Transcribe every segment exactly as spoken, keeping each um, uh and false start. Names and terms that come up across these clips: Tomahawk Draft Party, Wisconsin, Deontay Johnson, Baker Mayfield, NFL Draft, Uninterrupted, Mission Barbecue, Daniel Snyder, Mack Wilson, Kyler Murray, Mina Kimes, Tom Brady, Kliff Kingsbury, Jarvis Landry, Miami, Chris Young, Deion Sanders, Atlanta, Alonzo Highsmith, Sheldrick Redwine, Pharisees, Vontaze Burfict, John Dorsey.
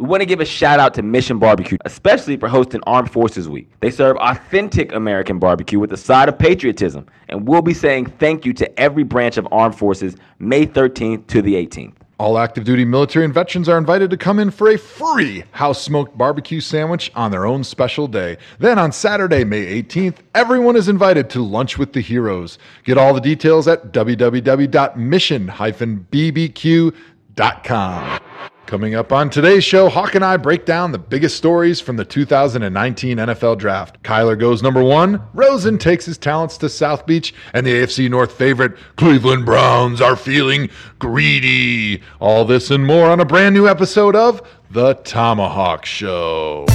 We want to give a shout out to Mission Barbecue, especially for hosting Armed Forces Week. They serve authentic American barbecue with a side of patriotism, and we'll be saying thank you to every branch of Armed Forces May thirteenth to the eighteenth. All active duty military and veterans are invited to come in for a free house smoked barbecue sandwich on their own special day. Then on Saturday, May eighteenth, everyone is invited to Lunch with the Heroes. Get all the details at w w w dot mission dash b b q dot com. Coming up on today's show, Hawk and I break down the biggest stories from the two thousand nineteen N F L Draft. Kyler goes number one, Rosen takes his talents to South Beach, and the A F C North favorite, Cleveland Browns, are feeling greedy. All this and more on a brand new episode of The Tomahawk Show.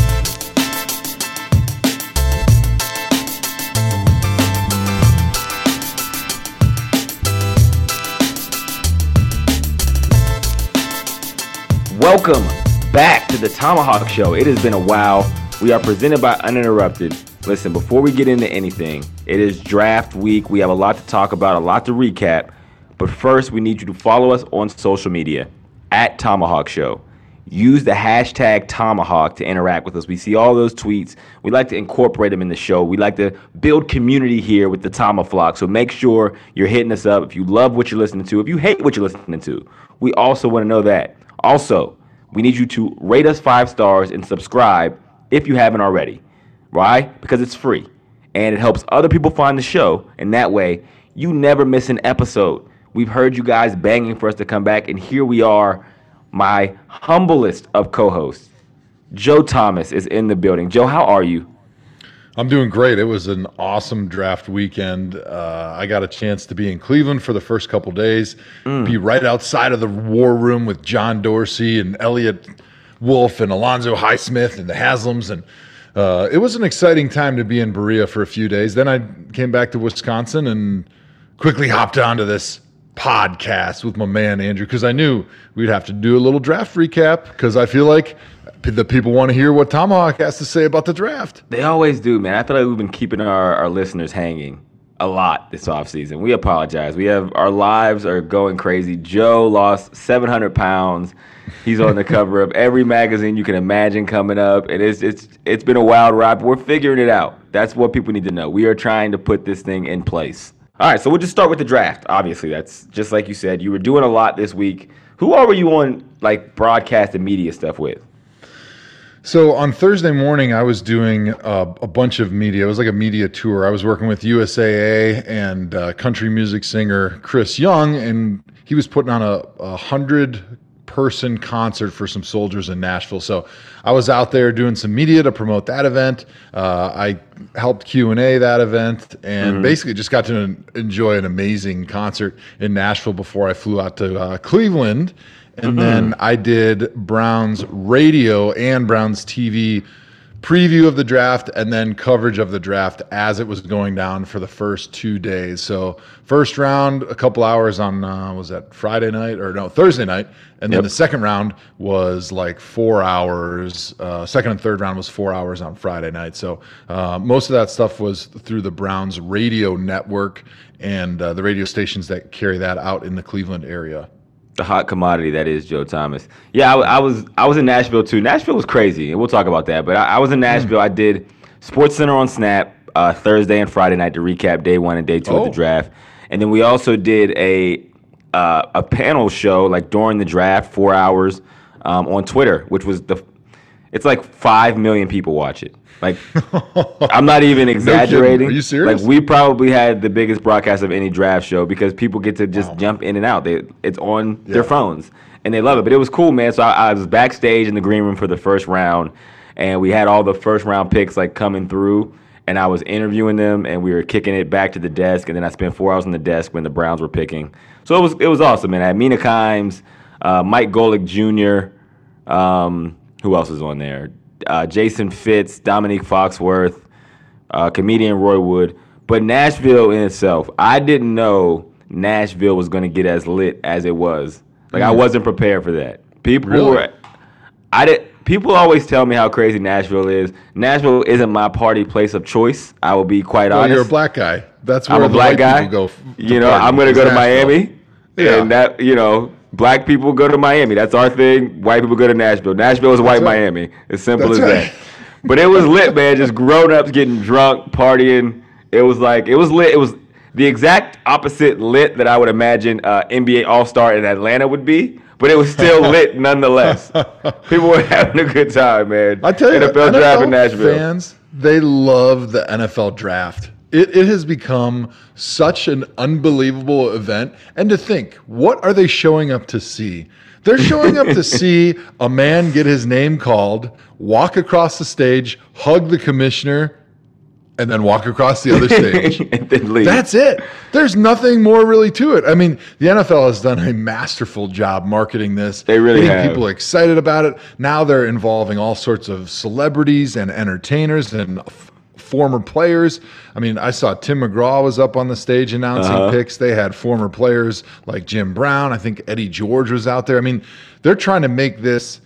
Welcome back to the Tomahawk Show. It has been a while. We are presented by Uninterrupted. Listen, before we get into anything, it is draft week. We have a lot to talk about, a lot to recap. But first, we need you to follow us on social media, at Tomahawk Show. Use the hashtag Tomahawk to interact with us. We see all those tweets. We like to incorporate them in the show. We like to build community here with the Tomahawk. So make sure you're hitting us up. If you love what you're listening to, if you hate what you're listening to, we also want to know that. Also, we need you to rate us five stars and subscribe if you haven't already. Why? Because it's free, and it helps other people find the show, and that way you never miss an episode. We've heard you guys banging for us to come back, and here we are. My humblest of co-hosts, Joe Thomas, is in the building. Joe, how are you? I'm doing great. It was an awesome draft weekend. Uh, I got a chance to be in Cleveland for the first couple days, mm. be right outside of the war room with John Dorsey and Elliot Wolf and Alonzo Highsmith and the Haslams. And uh, it was an exciting time to be in Berea for a few days. Then I came back to Wisconsin and quickly hopped onto this podcast with my man Andrew, because I knew we'd have to do a little draft recap, because I feel like the people want to hear what Tomahawk has to say about the draft. They always do, man. I feel like we've been keeping our, our listeners hanging a lot this offseason. We apologize. We have our lives are going crazy. Joe lost seven hundred pounds. He's on the cover of every magazine you can imagine coming up. And it's it's it's been a wild ride. But we're figuring it out. That's what people need to know. We are trying to put this thing in place. All right, so we'll just start with the draft. Obviously, that's just like you said. You were doing a lot this week. Who all were you on, like, broadcast and media stuff with? So on Thursday morning, I was doing uh, a bunch of media. It was like a media tour. I was working with U S A A and uh, country music singer Chris Young, and he was putting on a, a hundred-person concert for some soldiers in Nashville. So I was out there doing some media to promote that event. Uh, I helped Q and A that event, and mm-hmm. basically just got to enjoy an amazing concert in Nashville before I flew out to uh, Cleveland. And mm-hmm. then I did Browns radio and Browns T V preview of the draft, and then coverage of the draft as it was going down for the first two days. So first round, a couple hours on, uh, was that Friday night or no, Thursday night. And yep. then the second round was like four hours. Uh, second and third round was four hours on Friday night. So uh, most of that stuff was through the Browns radio network and uh, the radio stations that carry that out in the Cleveland area. The hot commodity that is Joe Thomas. Yeah, I, I was I was in Nashville too. Nashville was crazy, and we'll talk about that. But I, I was in Nashville. I did SportsCenter on Snap uh, Thursday and Friday night to recap day one and day two oh. of the draft, and then we also did a uh, a panel show like during the draft, four hours um, on Twitter, which was the it's like five million people watch it. Like I'm not even exaggerating. No, are you serious? Like we probably had the biggest broadcast of any draft show because people get to just wow. jump in and out. They it's on yeah. their phones and they love it. But it was cool, man. So I, I was backstage in the green room for the first round, and we had all the first round picks like coming through, and I was interviewing them, and we were kicking it back to the desk, and then I spent four hours on the desk when the Browns were picking. So it was it was awesome, man. I had Mina Kimes, uh, Mike Golick Junior Um, who else is on there? Uh, Jason Fitz, Dominique Foxworth, uh, comedian Roy Wood. But Nashville in itself, I didn't know Nashville was going to get as lit as it was. Like mm. I wasn't prepared for that. People really? were, I did. People always tell me how crazy Nashville is. Nashville isn't my party place of choice. I will be quite well, honest. Well, you're a black guy. That's where I'm a the black white guy. People go. You know, party. I'm going to go to Miami, yeah. and that you know Black people go to Miami. That's our thing. White people go to Nashville. Nashville is white right. Miami. As simple That's as right. that. But it was lit, man. Just grown-ups getting drunk, partying. It was like, it was lit. It was the exact opposite lit that I would imagine uh, N B A All-Star in Atlanta would be. But it was still lit nonetheless. People were having a good time, man. I tell you, N F L draft in Nashville. Fans, they love the N F L draft. It, it has become such an unbelievable event. And to think, what are they showing up to see? They're showing up to see a man get his name called, walk across the stage, hug the commissioner, and then walk across the other stage. And then leave. That's it. There's nothing more really to it. I mean, the N F L has done a masterful job marketing this. They really have. People are excited about it. Now they're involving all sorts of celebrities and entertainers and former players. I mean, I saw Tim McGraw was up on the stage announcing uh-huh. picks. They had former players like Jim Brown. I think Eddie George was out there. I mean, they're trying to make this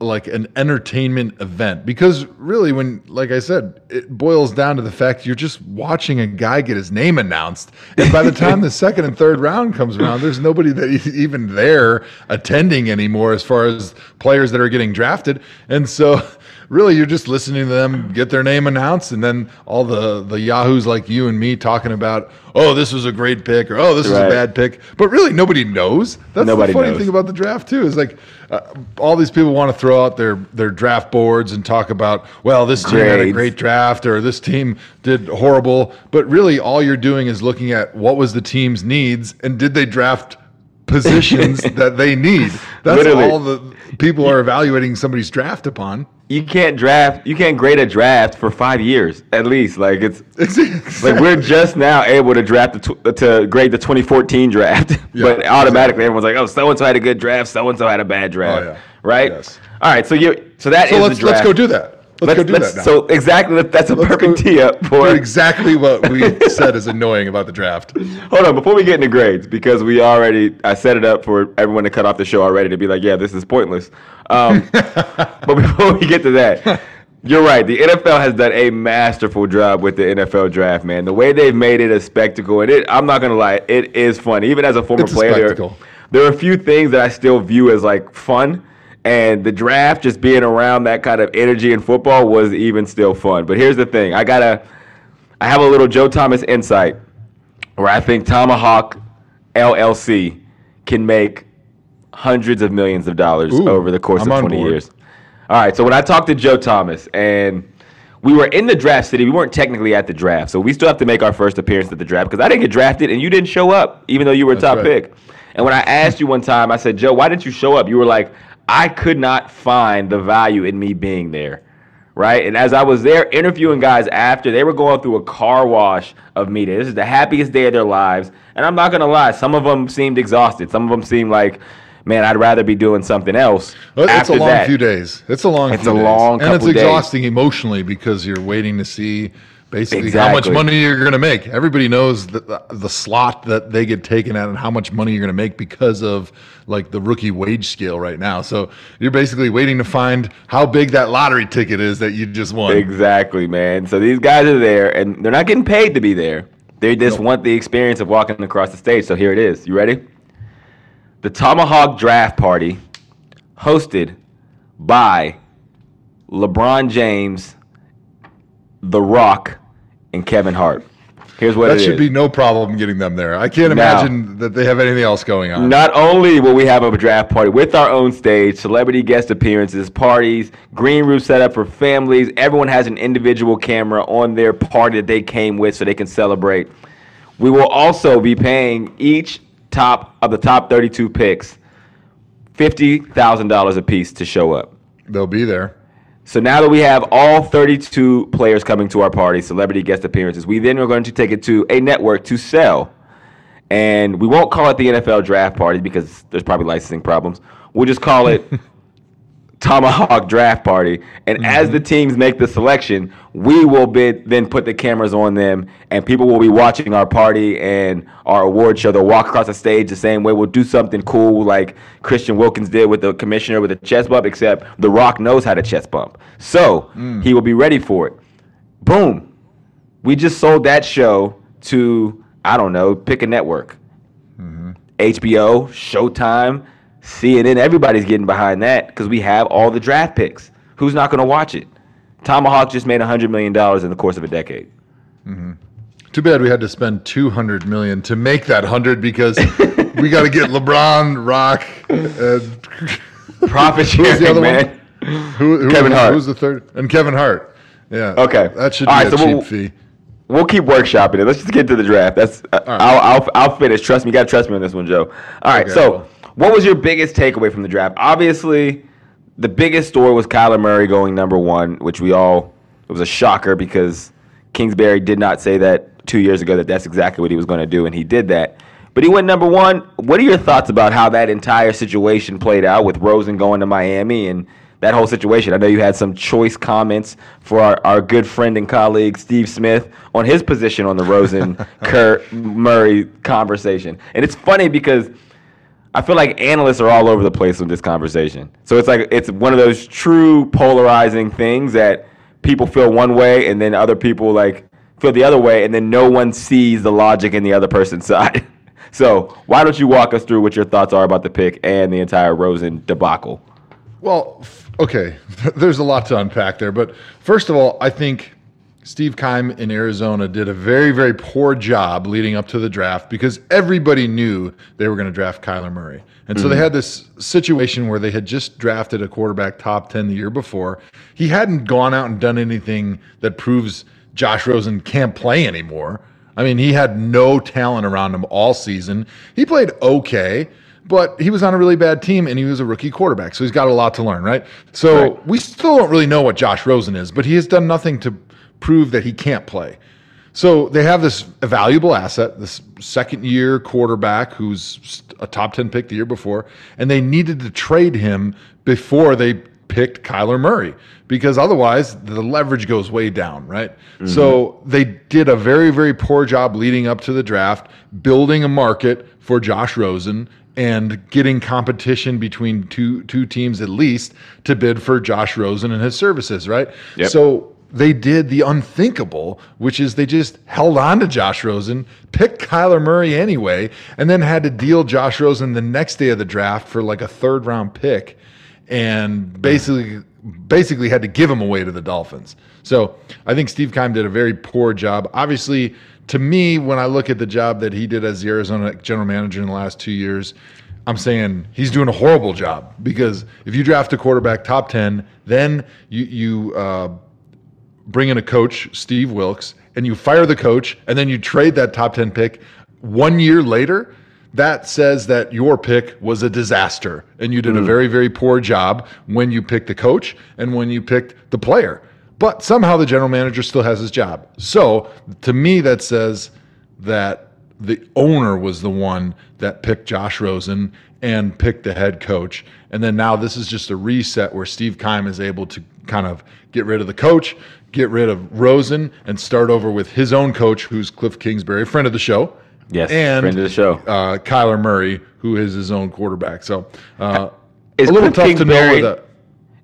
like an entertainment event because really when, like I said, it boils down to the fact you're just watching a guy get his name announced. And by the time the second and third round comes around, there's nobody that is even there attending anymore as far as players that are getting drafted. And so really, you're just listening to them get their name announced, and then all the, the yahoos like you and me talking about, oh, this was a great pick, or oh, this was right. a bad pick. But really, nobody knows. That's nobody the funny knows. thing about the draft, too, is like uh, all these people want to throw out their, their draft boards and talk about, well, this Grades. team had a great draft, or this team did horrible. But really, all you're doing is looking at what was the team's needs, and did they draft positions that they need. That's Literally. all the people are evaluating somebody's draft upon. You can't draft, you can't grade a draft for five years at least. Like it's exactly. like we're just now able to draft the, to grade the twenty fourteen draft, yeah, but automatically exactly. everyone's like, oh, so and so had a good draft, so and so had a bad draft, oh, yeah. right? Yes. All right, so you so that so is let's, the draft. Let's go do that. Let's, let's go do let's, that now. So exactly, that's a let's perfect go, tee up for exactly what we said is annoying about the draft. Hold on, before we get into grades, because we already, I set it up for everyone to cut off the show already to be like, yeah, this is pointless. Um, but before we get to that, you're right. The N F L has done a masterful job with the N F L draft, man. The way they've made it a spectacle, and it, I'm not going to lie, it is fun. Even as a former it's player, a there, there are a few things that I still view as like fun. And the draft, just being around that kind of energy in football was even still fun. But here's the thing. I gotta, I have a little Joe Thomas insight where I think Tomahawk L L C can make hundreds of millions of dollars Ooh, over the course I'm of twenty board. years. All right, so when I talked to Joe Thomas, and we were in the draft city. We weren't technically at the draft, so we still have to make our first appearance at the draft because I didn't get drafted, and you didn't show up, even though you were a top right. pick. And when I asked you one time, I said, Joe, why didn't you show up? You were like, I could not find the value in me being there, right? And as I was there interviewing guys after, they were going through a car wash of media. This is the happiest day of their lives. And I'm not going to lie, some of them seemed exhausted. Some of them seemed like, man, I'd rather be doing something else. It's after a long that, few days. It's a long it's few a days. Long couple days. And it's exhausting days. emotionally because you're waiting to see basically exactly. how much money you're going to make. Everybody knows the, the, the slot that they get taken at and how much money you're going to make because of like the rookie wage scale right now. So you're basically waiting to find how big that lottery ticket is that you just won. Exactly, man. So these guys are there and they're not getting paid to be there. They just nope. want the experience of walking across the stage. So here it is. You ready? The Tomahawk Draft Party, hosted by LeBron James, The Rock, and Kevin Hart. Here's what that it should is. be no problem getting them there. I can't now, imagine that they have anything else going on. Not only will we have a draft party with our own stage, celebrity guest appearances, parties, green room set up for families. Everyone has an individual camera on their party that they came with so they can celebrate. We will also be paying each top of the top thirty-two picks fifty thousand dollars a piece to show up. They'll be there. So now that we have all thirty-two players coming to our party, celebrity guest appearances, we then are going to take it to a network to sell. And we won't call it the N F L Draft Party because there's probably licensing problems. We'll just call it Tomahawk Draft Party. And mm-hmm. as the teams make the selection, we will be, then put the cameras on them, and people will be watching our party and our award show. They'll walk across the stage the same way. We'll do something cool like Christian Wilkins did with the commissioner with a chest bump, except The Rock knows how to chest bump. So mm. he will be ready for it. Boom. We just sold that show to, I don't know, pick a network. Mm-hmm. H B O, Showtime, C N N, everybody's getting behind that because we have all the draft picks. Who's not going to watch it? Tomahawk just made one hundred million dollars in the course of a decade. Mm-hmm. Too bad we had to spend two hundred million dollars to make that one hundred because we got to get LeBron, Rock, and profit sharing, the other man. One? Who, who, Kevin who, Hart. Who's the third? And Kevin Hart. Yeah. Okay. That should be right, a so cheap we'll, fee. We'll keep workshopping it. Let's just get to the draft. That's uh, right. I'll, I'll I'll finish. Trust me. You got to trust me on this one, Joe. All right. Okay. So what was your biggest takeaway from the draft? Obviously, the biggest story was Kyler Murray going number one, which we all – it was a shocker because Kingsbury did not say that two years ago that that's exactly what he was going to do, and he did that. But he went number one. What are your thoughts about how that entire situation played out with Rosen going to Miami and that whole situation? I know you had some choice comments for our, our good friend and colleague Steve Smith on his position on the Rosen-Murray conversation. And it's funny because – I feel like analysts are all over the place with this conversation. So it's like it's one of those true polarizing things that people feel one way and then other people like feel the other way and then no one sees the logic in the other person's side. So why don't you walk us through what your thoughts are about the pick and the entire Rosen debacle? Well, okay, there's a lot to unpack there. But first of all, I think Steve Keim in Arizona did a very, very poor job leading up to the draft because everybody knew they were going to draft Kyler Murray. And mm-hmm. so they had this situation where they had just drafted a quarterback top ten the year before. He hadn't gone out and done anything that proves Josh Rosen can't play anymore. I mean, he had no talent around him all season. He played okay, but he was on a really bad team, and he was a rookie quarterback, so he's got a lot to learn, right? So right. we still don't really know what Josh Rosen is, but he has done nothing to – prove that he can't play. So they have this valuable asset, this second-year quarterback who's a top ten pick the year before, and they needed to trade him before they picked Kyler Murray because otherwise the leverage goes way down, right? Mm-hmm. So they did a very, very poor job leading up to the draft, building a market for Josh Rosen and getting competition between two two teams at least to bid for Josh Rosen and his services, right? Yep. So they did the unthinkable, which is they just held on to Josh Rosen, picked Kyler Murray anyway, and then had to deal Josh Rosen the next day of the draft for like a third-round pick and basically basically had to give him away to the Dolphins. So I think Steve Keim did a very poor job. Obviously, to me, when I look at the job that he did as the Arizona general manager in the last two years, I'm saying he's doing a horrible job because if you draft a quarterback top ten, then you you – uh bring in a coach, Steve Wilkes, and you fire the coach, and then you trade that top ten pick one year later, that says that your pick was a disaster, and you did mm-hmm. a very, very poor job when you picked the coach and when you picked the player. But somehow the general manager still has his job. So to me, that says that the owner was the one that picked Josh Rosen and picked the head coach. And then now this is just a reset where Steve Keim is able to kind of get rid of the coach, get rid of Rosen, and start over with his own coach, who's Kliff Kingsbury, a friend of the show. Yes, and, friend of the show. Uh, Kyler Murray, who is his own quarterback. So uh, is a little Kliff tough Kingsbury, to know. That,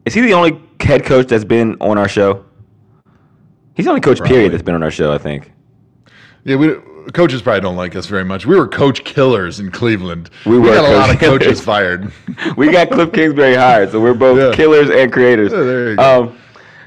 is he the only head coach that's been on our show? He's the only coach, probably. Period, that's been on our show, I think. Yeah, we coaches probably don't like us very much. We were coach killers in Cleveland. We, we got a lot of killers. Coaches fired. We got Kliff Kingsbury hired, so we're both yeah. killers and creators. Yeah, there you go. Um,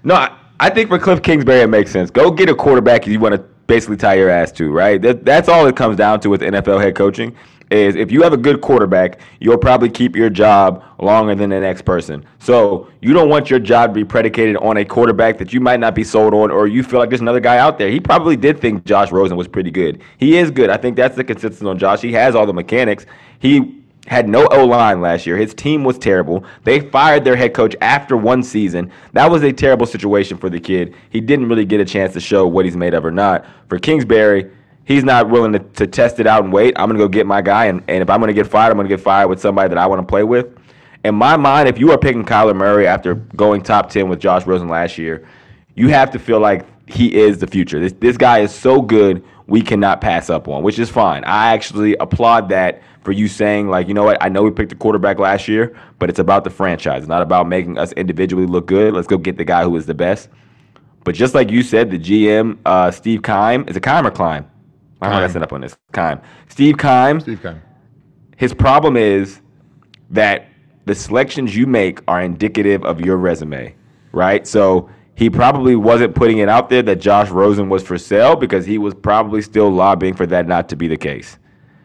no, I, I think for Kliff Kingsbury, it makes sense. Go get a quarterback you want to basically tie your ass to, right? That, that's all it comes down to with N F L head coaching is if you have a good quarterback, you'll probably keep your job longer than the next person. So you don't want your job to be predicated on a quarterback that you might not be sold on or you feel like there's another guy out there. He probably did think Josh Rosen was pretty good. He is good. I think that's the consistency on Josh. He has all the mechanics. He had no O-line last year. His team was terrible. They fired their head coach after one season. That was a terrible situation for the kid. He didn't really get a chance to show what he's made of or not. For Kingsbury, he's not willing to, to test it out and wait. I'm going to go get my guy, and, and if I'm going to get fired, I'm going to get fired with somebody that I want to play with. In my mind, if you are picking Kyler Murray after going top ten with Josh Rosen last year, you have to feel like he is the future. This, this guy is so good we cannot pass up on, which is fine. I actually applaud that for you saying, like, you know what, I know we picked a quarterback last year, but it's about the franchise. It's not about making us individually look good. Let's go get the guy who is the best. But just like you said, the G M, uh, Steve Keim, is it Keim or Klein? I got set up on this. Keim. Steve Keim. Steve Keim. His problem is that the selections you make are indicative of your resume, right? So he probably wasn't putting it out there that Josh Rosen was for sale because he was probably still lobbying for that not to be the case.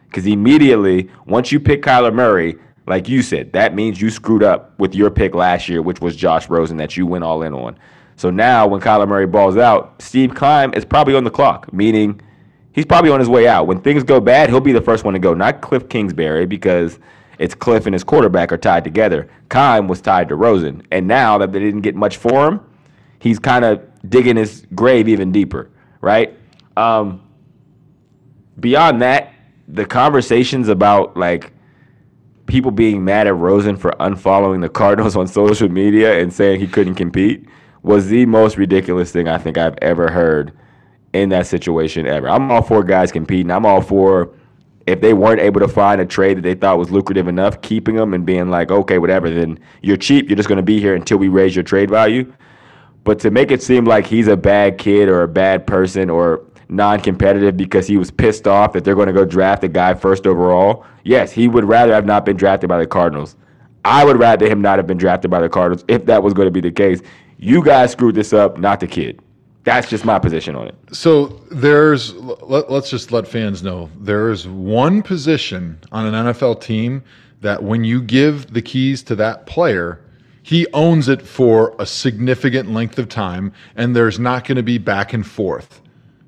Because immediately, once you pick Kyler Murray, like you said, that means you screwed up with your pick last year, which was Josh Rosen that you went all in on. So now when Kyler Murray balls out, Steve Keim is probably on the clock, meaning he's probably on his way out. When things go bad, he'll be the first one to go, not Kliff Kingsbury, because it's Kliff and his quarterback are tied together. Keim was tied to Rosen. And now that they didn't get much for him, he's kind of digging his grave even deeper, right? Um, beyond that, the conversations about, like, people being mad at Rosen for unfollowing the Cardinals on social media and saying he couldn't compete was the most ridiculous thing I think I've ever heard in that situation ever. I'm all for guys competing. I'm all for, if they weren't able to find a trade that they thought was lucrative enough, keeping them and being like, okay, whatever, then you're cheap. You're just going to be here until we raise your trade value. But to make it seem like he's a bad kid or a bad person or non-competitive because he was pissed off that they're going to go draft a guy first overall. Yes, he would rather have not been drafted by the Cardinals. I would rather him not have been drafted by the Cardinals if that was going to be the case. You guys screwed this up, not the kid. That's just my position on it. So there's let, let's just let fans know there is one position on an N F L team that when you give the keys to that player, he owns it for a significant length of time, and there's not going to be back and forth.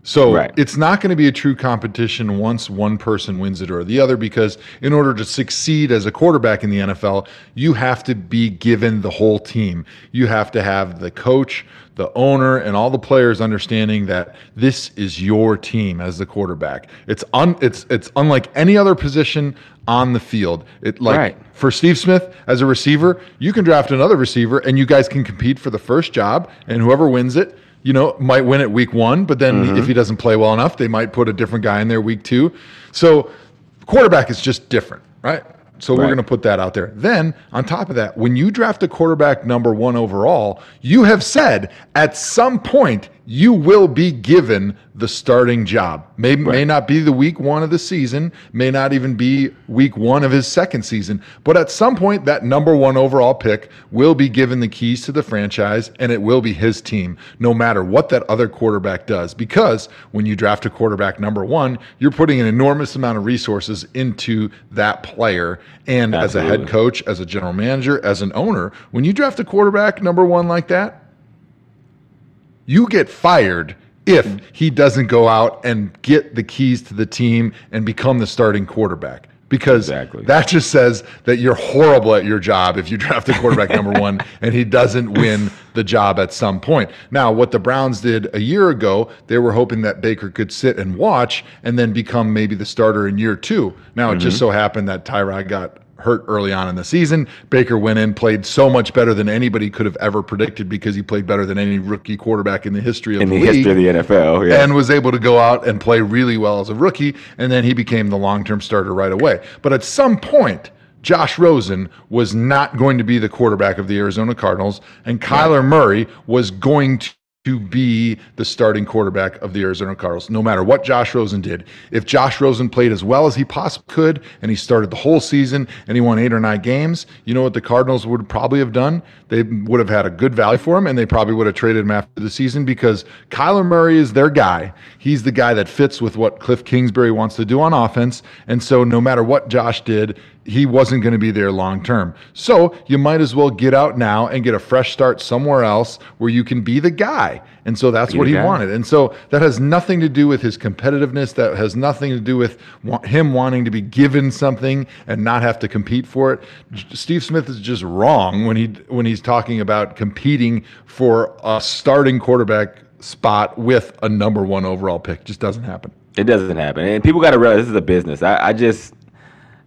So right. It's not going to be a true competition once one person wins it or the other, because in order to succeed as a quarterback in the N F L, you have to be given the whole team. You have to have the coach, the owner, and all the players understanding that this is your team as the quarterback. It's un, it's it's unlike any other position on the field. It like right. For Steve Smith as a receiver, you can draft another receiver and you guys can compete for the first job, and whoever wins it, you know, might win at week one, but then mm-hmm. if he doesn't play well enough, they might put a different guy in there week two. So quarterback is just different, right? So right. We're going to put that out there. Then on top of that, when you draft a quarterback number one overall, you have said at some point you will be given the starting job. May, right. may not be the week one of the season, may not even be week one of his second season, but at some point that number one overall pick will be given the keys to the franchise, and it will be his team no matter what that other quarterback does. Because when you draft a quarterback number one, you're putting an enormous amount of resources into that player. And Absolutely. As a head coach, as a general manager, as an owner, when you draft a quarterback number one like that, you get fired if he doesn't go out and get the keys to the team and become the starting quarterback. Because exactly. that just says that you're horrible at your job if you draft a quarterback number one and he doesn't win the job at some point. Now, what the Browns did a year ago, they were hoping that Baker could sit and watch and then become maybe the starter in year two. Now, mm-hmm. it just so happened that Tyrod got hurt early on in the season. Baker went in, played so much better than anybody could have ever predicted because he played better than any rookie quarterback in the history of in the, the history league, of the N F L, yeah. and was able to go out and play really well as a rookie, and then he became the long-term starter right away. But at some point, Josh Rosen was not going to be the quarterback of the Arizona Cardinals, and Kyler Murray was going to to be the starting quarterback of the Arizona Cardinals, no matter what Josh Rosen did. If Josh Rosen played as well as he possibly could and he started the whole season and he won eight or nine games, you know what the Cardinals would probably have done? They would have had a good value for him, and they probably would have traded him after the season because Kyler Murray is their guy. He's the guy that fits with what Kliff Kingsbury wants to do on offense, and so no matter what Josh did, he wasn't going to be there long term. So you might as well get out now and get a fresh start somewhere else where you can be the guy. And so that's what he wanted. And so that has nothing to do with his competitiveness. That has nothing to do with him wanting to be given something and not have to compete for it. Steve Smith is just wrong when he when he's talking about competing for a starting quarterback spot with a number one overall pick. It just doesn't happen. It doesn't happen. And people got to realize this is a business. I, I just...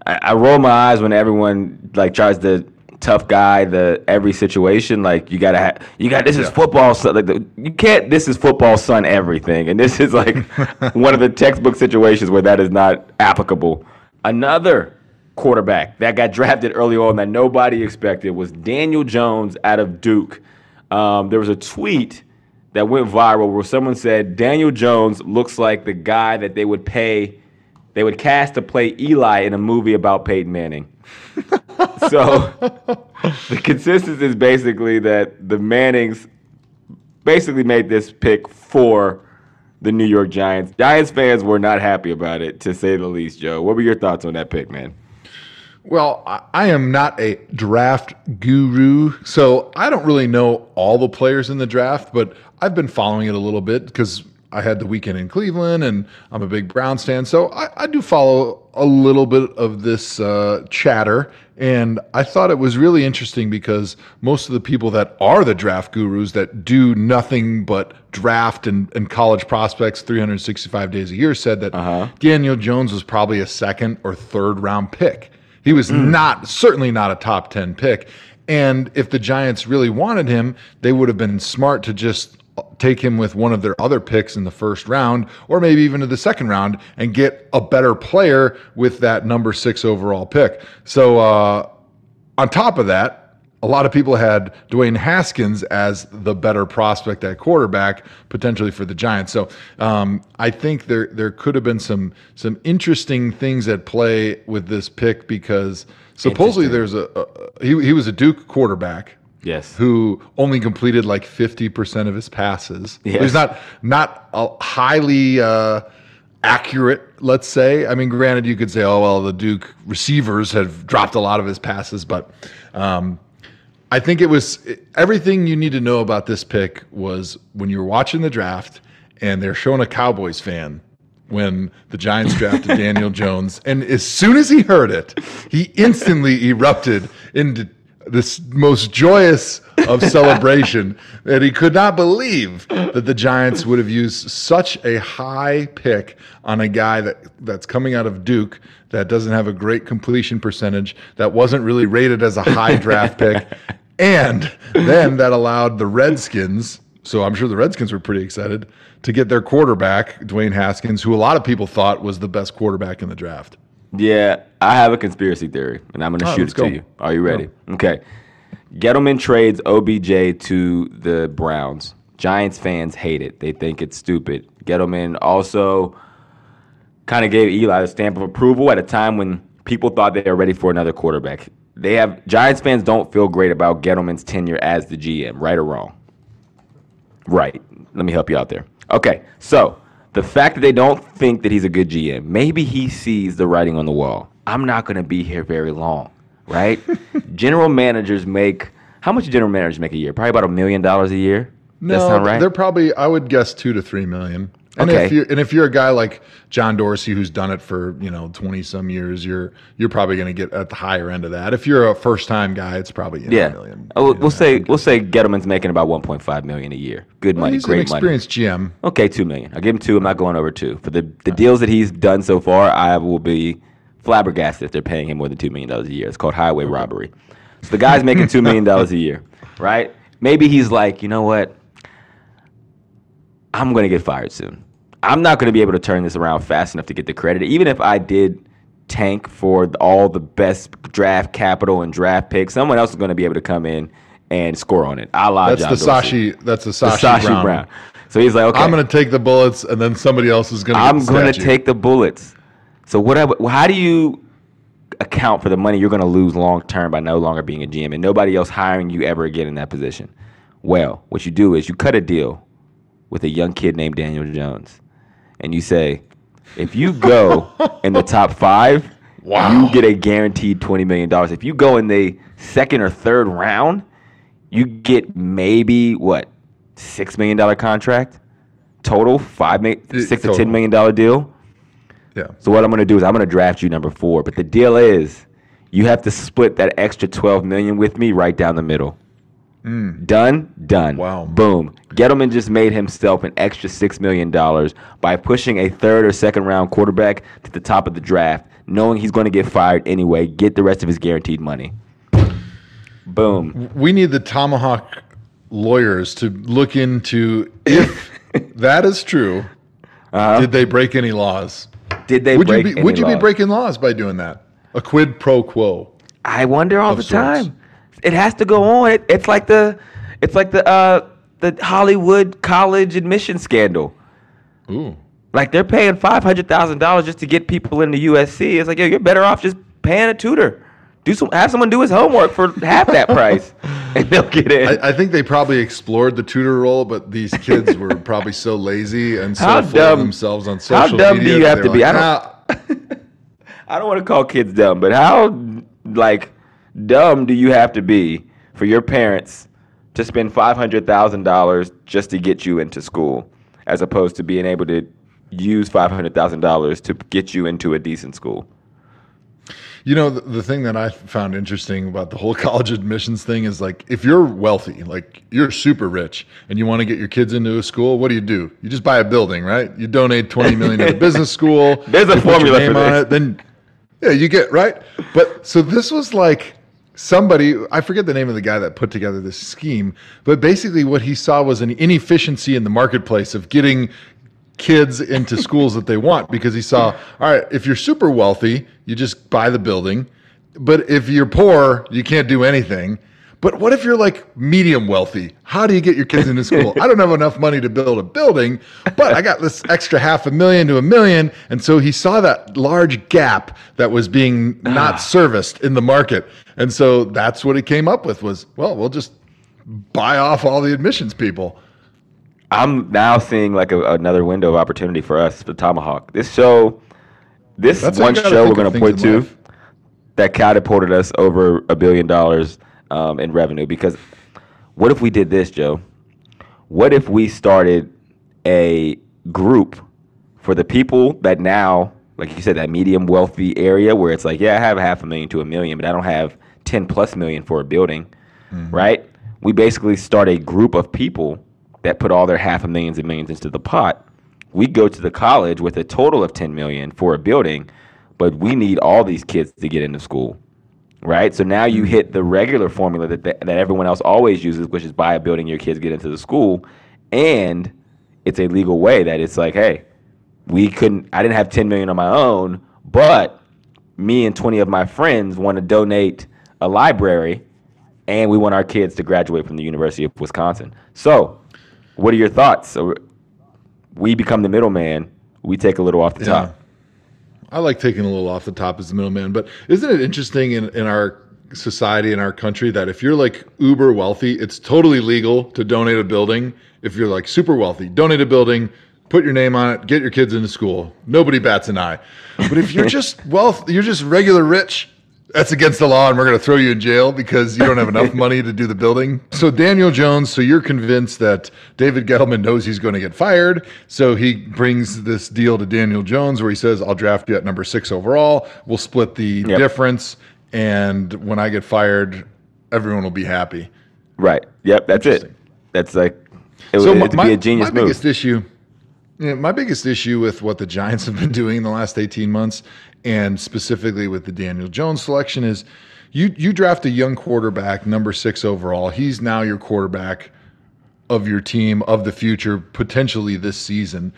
I roll my eyes when everyone like tries to tough guy the every situation. Like you gotta, ha- you got this is yeah. football. Son, like the, you can't. This is football, son. Everything, and this is like one of the textbook situations where that is not applicable. Another quarterback that got drafted early on that nobody expected was Daniel Jones out of Duke. Um, there was a tweet that went viral where someone said Daniel Jones looks like the guy that they would pay. They would cast to play Eli in a movie about Peyton Manning. So the consistency is basically that the Mannings basically made this pick for the New York Giants. Giants fans were not happy about it, to say the least, Joe. What were your thoughts on that pick, man? Well, I am not a draft guru, so I don't really know all the players in the draft, but I've been following it a little bit because I had the weekend in Cleveland, and I'm a big Browns fan, so I, I do follow a little bit of this uh, chatter, and I thought it was really interesting because most of the people that are the draft gurus that do nothing but draft and, and college prospects three hundred sixty-five days a year said that uh-huh. Daniel Jones was probably a second or third round pick. He was mm. not certainly not a top ten pick. And if the Giants really wanted him, they would have been smart to just take him with one of their other picks in the first round or maybe even to the second round and get a better player with that number six overall pick. So uh, on top of that, a lot of people had Dwayne Haskins as the better prospect at quarterback, potentially for the Giants. So um, I think there there could have been some some interesting things at play with this pick because supposedly there's a, a he he was a Duke quarterback, yes, who only completed like fifty percent of his passes. Yes. He's not not a highly uh, accurate, let's say. I mean, granted, you could say, oh well, the Duke receivers have dropped a lot of his passes, but. Um, I think it was everything you need to know about this pick was when you were watching the draft and they're showing a Cowboys fan when the Giants drafted Daniel Jones. And as soon as he heard it, he instantly erupted into this most joyous of celebration that he could not believe that the Giants would have used such a high pick on a guy that, that's coming out of Duke that doesn't have a great completion percentage, that wasn't really rated as a high draft pick. And then that allowed the Redskins, so I'm sure the Redskins were pretty excited, to get their quarterback, Dwayne Haskins, who a lot of people thought was the best quarterback in the draft. Yeah, I have a conspiracy theory, and I'm going to oh, shoot it go. to you. Are you ready? Go. Okay. Gettleman trades O B J to the Browns. Giants fans hate it. They think it's stupid. Gettleman also kind of gave Eli a stamp of approval at a time when people thought they were ready for another quarterback. They have Giants fans don't feel great about Gettleman's tenure as the G M, right or wrong? Right. Let me help you out there. Okay, so the fact that they don't think that he's a good G M, maybe he sees the writing on the wall. I'm not going to be here very long, right? General managers make – how much general managers make a year? Probably about a million dollars a year? No, that's not right? They're probably – I would guess two to three million. And okay. if you and if you're a guy like John Dorsey who's done it for, you know, twenty some years, you're you're probably going to get at the higher end of that. If you're a first time guy, it's probably you know, yeah. a million. Oh, we'll say we'll say Gettleman's making about one point five million dollars a year. Good well, money, he's great an experienced money. G M. Okay, two million dollars. I'll give him two. I'm not going over two. For the the deals that he's done so far, I will be flabbergasted if they're paying him more than two million dollars a year. It's called highway robbery. So the guy's making two million dollars a year, right? Maybe he's like, "You know what? I'm going to get fired soon. I'm not going to be able to turn this around fast enough to get the credit. Even if I did tank for all the best draft capital and draft picks, someone else is going to be able to come in and score on it." A la that's John the Sashi. That's the Sashi, the Sashi Brown. Brown. So he's like, "Okay, I'm going to take the bullets, and then somebody else is going to." I'm going to take the bullets. So what? I, how do you account for the money you're going to lose long term by no longer being a G M and nobody else hiring you ever again in that position? Well, what you do is you cut a deal with a young kid named Daniel Jones. And you say, if you go in the top five, wow. you get a guaranteed twenty million dollars. If you go in the second or third round, you get maybe, what, six million dollars contract? Total, five, six it, to total. ten million dollars deal? Yeah. So what I'm going to do is I'm going to draft you number four. But the deal is you have to split that extra twelve million dollars with me right down the middle. Mm. Done, done. Wow. Boom. Gettleman just made himself an extra six million dollars by pushing a third or second round quarterback to the top of the draft, knowing he's going to get fired anyway, get the rest of his guaranteed money. Boom. We need the Tomahawk lawyers to look into if that is true. Uh-huh. Did they break any laws? Did they would break you be, any would laws? Would you be breaking laws by doing that? A quid pro quo. I wonder all the sorts. time. It has to go on. It, it's like the, it's like the uh, the Hollywood college admission scandal. Ooh. Like they're paying five hundred thousand dollars just to get people into U S C. It's like, yo, you're better off just paying a tutor Do some, have someone do his homework for half that price, and they'll get in. I, I think they probably explored the tutor role, but these kids were probably so lazy and so full of themselves on social media. How dumb do you have to be? I don't, nah. I don't want to call kids dumb, but how like dumb do you have to be for your parents to spend five hundred thousand dollars just to get you into school, as opposed to being able to use five hundred thousand dollars to get you into a decent school? You know, the, the thing that I found interesting about the whole college admissions thing is, like, if you're wealthy, like you're super rich and you want to get your kids into a school, what do you do? You just buy a building, right? You donate twenty million dollars to the business school. There's a formula for this. On it, then, yeah, you get, right? But so this was like somebody, I forget the name of the guy that put together this scheme, but basically what he saw was an inefficiency in the marketplace of getting kids into schools that they want, because he saw, all right, if you're super wealthy, you just buy the building. But if you're poor, you can't do anything. But what if you're like medium wealthy? How do you get your kids into school? I don't have enough money to build a building, but I got this extra half a million to a million. And so he saw that large gap that was being not serviced in the market. And so that's what he came up with was, well, we'll just buy off all the admissions people. I'm now seeing like a, another window of opportunity for us, the Tomahawk. This show, this That's one show we're going to point to life. That catapulted us over a billion dollars um, in revenue. Because what if we did this, Joe? What if we started a group for the people that now, like you said, that medium wealthy area where it's like, yeah, I have half a million to a million, but I don't have ten plus million for a building, mm-hmm. right? We basically start a group of people that put all their half a millions and millions into the pot. We go to the college with a total of ten million for a building, but we need all these kids to get into school, right? So now you hit the regular formula that that, that everyone else always uses, which is buy a building, your kids get into the school, and it's a legal way that it's like, hey, we couldn't, I didn't have ten million on my own, but me and twenty of my friends want to donate a library, and we want our kids to graduate from the University of Wisconsin. So, what are your thoughts? So we become the middleman. We take a little off the top. Yeah. I like taking a little off the top as the middleman. But isn't it interesting in, in our society, in our country, that if you're like uber wealthy, it's totally legal to donate a building. If you're like super wealthy, donate a building, put your name on it, get your kids into school. Nobody bats an eye. But if you're just wealth, you're just regular rich, that's against the law, and we're going to throw you in jail because you don't have enough money to do the building. So Daniel Jones, so you're convinced that David Gettleman knows he's going to get fired, so he brings this deal to Daniel Jones where he says, I'll draft you at number six overall. We'll split the yep. difference, and when I get fired, everyone will be happy. Right. Yep, that's it. That's like, it would so my, be a genius my, my move. Biggest issue, you know, my biggest issue with what the Giants have been doing in the last eighteen months, and specifically with the Daniel Jones selection, is you you draft a young quarterback, number six overall. He's now your quarterback of your team, of the future, potentially this season.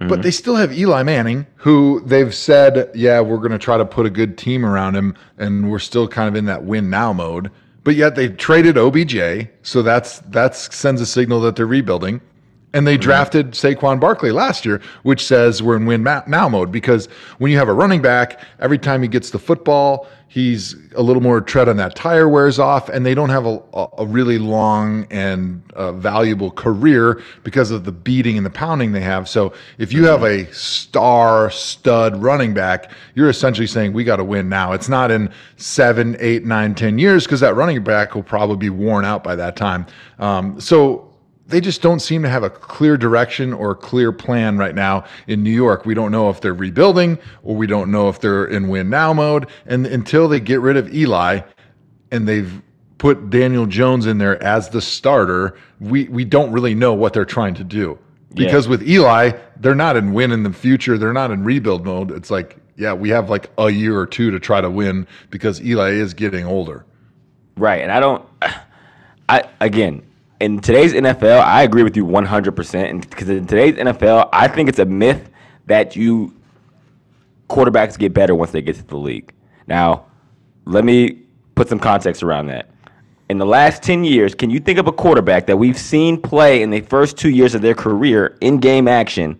Mm-hmm. But they still have Eli Manning, who they've said, yeah, we're going to try to put a good team around him, and we're still kind of in that win now mode. But yet they traded O B J, so that's that's sends a signal that they're rebuilding. And they drafted Saquon Barkley last year, which says we're in win now mode, because when you have a running back, every time he gets the football, he's a little more tread on that tire wears off, and they don't have a, a really long and uh, valuable career because of the beating and the pounding they have. So if you have a star stud running back, you're essentially saying we got to win now. It's not in seven, eight, nine, ten years, because that running back will probably be worn out by that time. Um, so they just don't seem to have a clear direction or a clear plan right now in New York. We don't know if they're rebuilding, or we don't know if they're in win now mode. And until they get rid of Eli and they've put Daniel Jones in there as the starter, we, we don't really know what they're trying to do. Because yeah. with Eli, they're not in win in the future. They're not in rebuild mode. It's like, yeah, we have like a year or two to try to win because Eli is getting older. Right. And I don't, I, again, in today's N F L, I agree with you one hundred percent. Because in today's N F L, I think it's a myth that you quarterbacks get better once they get to the league. Now, let me put some context around that. In the last ten years, can you think of a quarterback that we've seen play in the first two years of their career in game action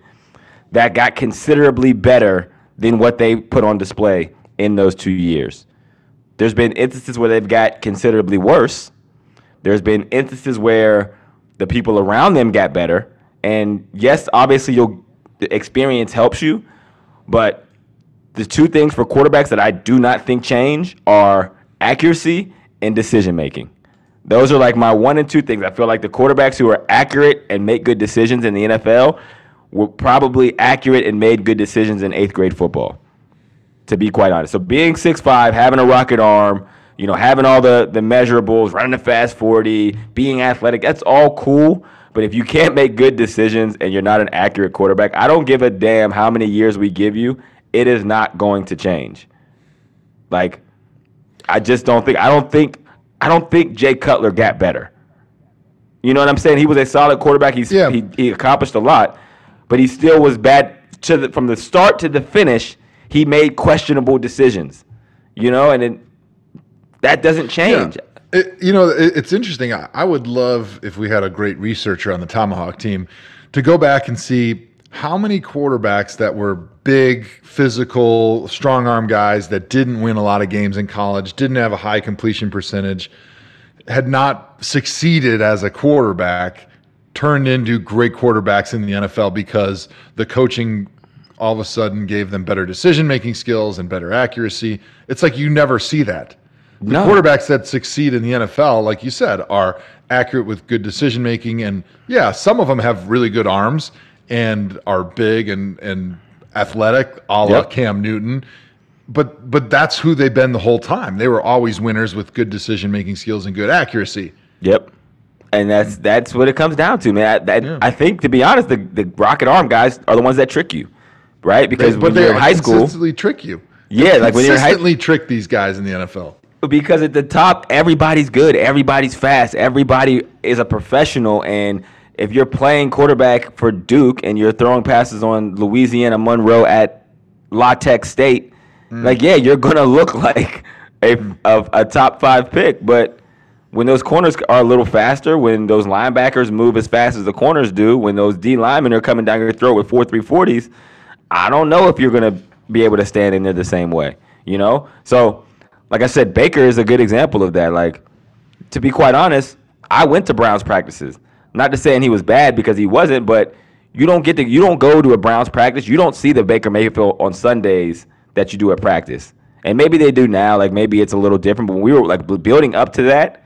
that got considerably better than what they put on display in those two years? There's been instances where they've got considerably worse. There's been instances where the people around them got better. And yes, obviously your experience helps you, but the two things for quarterbacks that I do not think change are accuracy and decision-making. Those are like my one and two things. I feel like the quarterbacks who are accurate and make good decisions in the N F L were probably accurate and made good decisions in eighth grade football, to be quite honest. So being six five, having a rocket arm, you know, having all the, the measurables, running a fast forty, being athletic, that's all cool. But if you can't make good decisions and you're not an accurate quarterback, I don't give a damn how many years we give you. It is not going to change. Like, I just don't think, I don't think, I don't think Jay Cutler got better. You know what I'm saying? He was a solid quarterback. He's, yeah. he, he accomplished a lot, but he still was bad to the, from the start to the finish. He made questionable decisions, you know, and it, that doesn't change. Yeah. It, you know, it, it's interesting. I, I would love if we had a great researcher on the Tomahawk team to go back and see how many quarterbacks that were big, physical, strong-arm guys that didn't win a lot of games in college, didn't have a high completion percentage, had not succeeded as a quarterback, turned into great quarterbacks in the N F L because the coaching all of a sudden gave them better decision-making skills and better accuracy. It's like you never see that. The no. quarterbacks that succeed in the N F L, like you said, are accurate with good decision-making. And, yeah, some of them have really good arms and are big and, and athletic, a la yep. Cam Newton. But but that's who they've been the whole time. They were always winners with good decision-making skills and good accuracy. Yep. And that's that's what it comes down to, man. I, that, yeah. I think, to be honest, the, the rocket arm guys are the ones that trick you, right? Because they, when you're in high school. They consistently trick you. Yeah. They like when you're in high school. Consistently trick these guys in the N F L. Because at the top, everybody's good. Everybody's fast. Everybody is a professional. And if you're playing quarterback for Duke and you're throwing passes on Louisiana Monroe at La Tech State, mm. like, yeah, you're going to look like a, a, a top five pick. But when those corners are a little faster, when those linebackers move as fast as the corners do, when those D linemen are coming down your throat with four three forties, I don't know if you're going to be able to stand in there the same way, you know? So, like I said, Baker is a good example of that. Like, to be quite honest, I went to Browns practices. Not to saying he was bad, because he wasn't, but you don't get to, you don't go to a Browns practice. You don't see the Baker Mayfield on Sundays that you do at practice. And maybe they do now. Like, maybe it's a little different. But when we were, like, building up to that,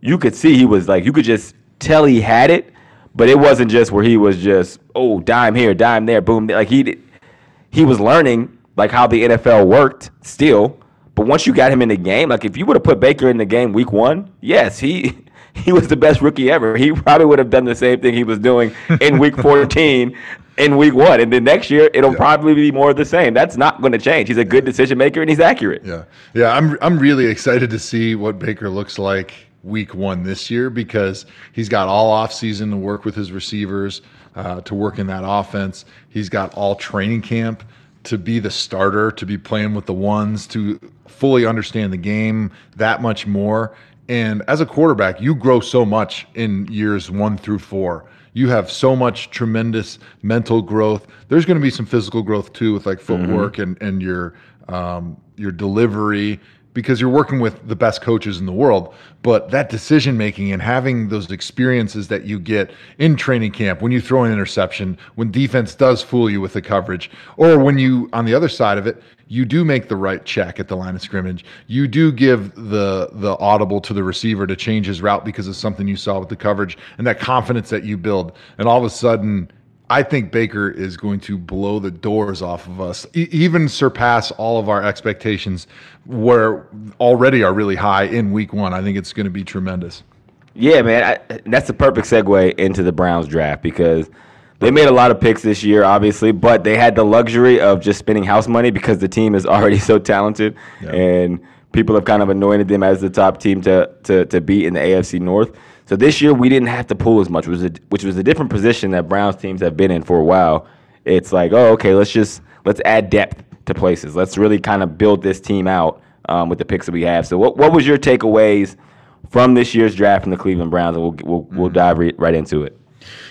you could see he was, like, you could just tell he had it, but it wasn't just where he was just, oh, dime here, dime there, boom. Like, he, he was learning, like, how the N F L worked still. But once you got him in the game, like if you would have put Baker in the game week one, yes, he he was the best rookie ever. He probably would have done the same thing he was doing in week fourteen in week one. And then next year, it'll yeah. probably be more of the same. That's not going to change. He's a good decision maker and he's accurate. Yeah, yeah. I'm I'm really excited to see what Baker looks like week one this year because he's got all offseason to work with his receivers, uh, to work in that offense. He's got all training camp to be the starter, to be playing with the ones, to fully understand the game that much more. And as a quarterback, you grow so much in years one through four. You have so much tremendous mental growth. There's going to be some physical growth too with like footwork mm-hmm. and, and your um, your delivery because you're working with the best coaches in the world. But that decision-making and having those experiences that you get in training camp, when you throw an interception, when defense does fool you with the coverage, or when you, on the other side of it, you do make the right check at the line of scrimmage. You do give the the audible to the receiver to change his route because of something you saw with the coverage and that confidence that you build. And all of a sudden, I think Baker is going to blow the doors off of us, e- even surpass all of our expectations where already are really high in week one. I think it's going to be tremendous. Yeah, man. I, that's the perfect segue into the Browns draft because they made a lot of picks this year, obviously, but they had the luxury of just spending house money because the team is already so talented yeah. and people have kind of anointed them as the top team to, to, to beat in the A F C North. So this year we didn't have to pull as much, which was, a, which was a different position that Browns teams have been in for a while. It's like, oh, okay, let's just let's add depth to places. Let's really kind of build this team out um, with the picks that we have. So what what was your takeaways from this year's draft from the Cleveland Browns? And we'll we'll, mm-hmm. we'll dive re- right into it.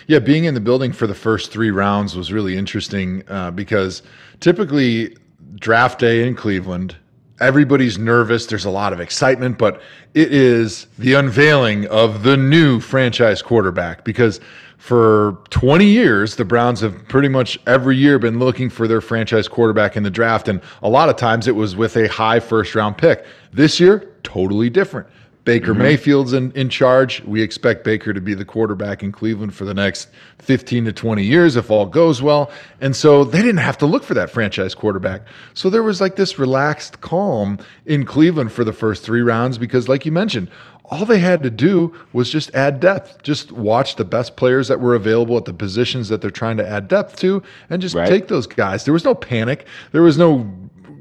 Yeah, being in the building for the first three rounds was really interesting uh, because typically draft day in Cleveland Everybody's nervous. There's a lot of excitement, but it is the unveiling of the new franchise quarterback, because for twenty years, the Browns have pretty much every year been looking for their franchise quarterback in the draft, and a lot of times it was with a high first-round pick. This year, totally different. Baker mm-hmm. Mayfield's in, in charge. We expect Baker to be the quarterback in Cleveland for the next fifteen to twenty years if all goes well. And so they didn't have to look for that franchise quarterback. So there was like this relaxed calm in Cleveland for the first three rounds because, like you mentioned, all they had to do was just add depth, just watch the best players that were available at the positions that they're trying to add depth to and just right. take those guys. There was no panic. There was no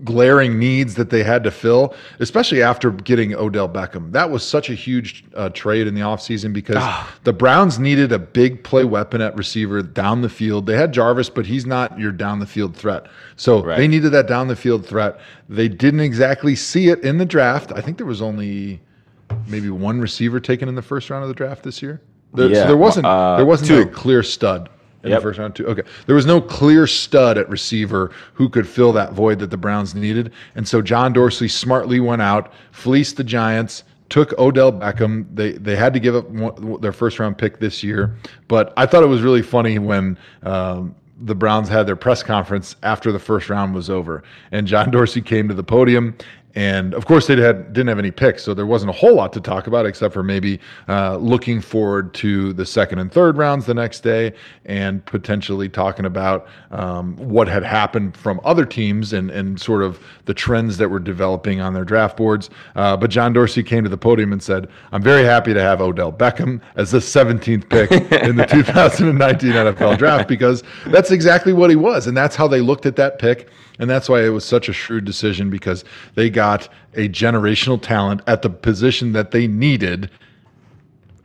glaring needs that they had to fill, especially after getting Odell Beckham. That was such a huge uh, trade in the offseason because ah. the Browns needed a big play weapon at receiver down the field. They had Jarvis, but he's not your down the field threat. So right. they needed that down the field threat. They didn't exactly see it in the draft. I think there was only maybe one receiver taken in the first round of the draft this year. There, yeah. so there wasn't uh, there wasn't a clear stud. In yep. the first round, too. Okay. There was no clear stud at receiver who could fill that void that the Browns needed. And so John Dorsey smartly went out, fleeced the Giants, took Odell Beckham. They they had to give up one, their first round pick this year. But I thought it was really funny when um, the Browns had their press conference after the first round was over. And John Dorsey came to the podium. And, of course, they had, didn't have any picks, so there wasn't a whole lot to talk about except for maybe uh, looking forward to the second and third rounds the next day and potentially talking about um, what had happened from other teams and, and sort of the trends that were developing on their draft boards. Uh, but John Dorsey came to the podium and said, "I'm very happy to have Odell Beckham as the seventeenth pick in the two thousand nineteen N F L Draft," because that's exactly what he was, and that's how they looked at that pick. And that's why it was such a shrewd decision, because they got a generational talent at the position that they needed,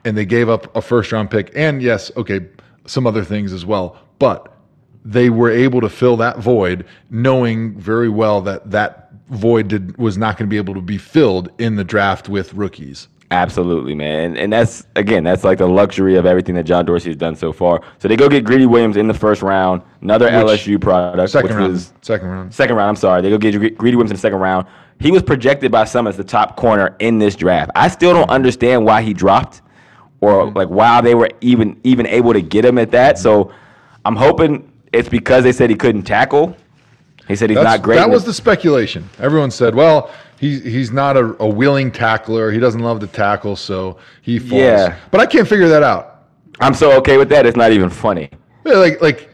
and they gave up a first-round pick. And, yes, okay, some other things as well. But they were able to fill that void, knowing very well that that void did, was not going to be able to be filled in the draft with rookies. Absolutely, man. And that's, again, that's like the luxury of everything that John Dorsey has done so far. So they go get Greedy Williams in the first round, another which, L S U product. Second which round. Was, second round. Second round, I'm sorry. They go get Greedy Williams in the second round. He was projected by some as the top corner in this draft. I still don't understand why he dropped or like why they were even, even able to get him at that. So I'm hoping it's because they said he couldn't tackle. He said he's That's, not great. That was the speculation. Everyone said, well, he, he's not a, a willing tackler. He doesn't love to tackle, so he falls. Yeah. But I can't figure that out. I'm so okay with that. It's not even funny. Yeah, like, like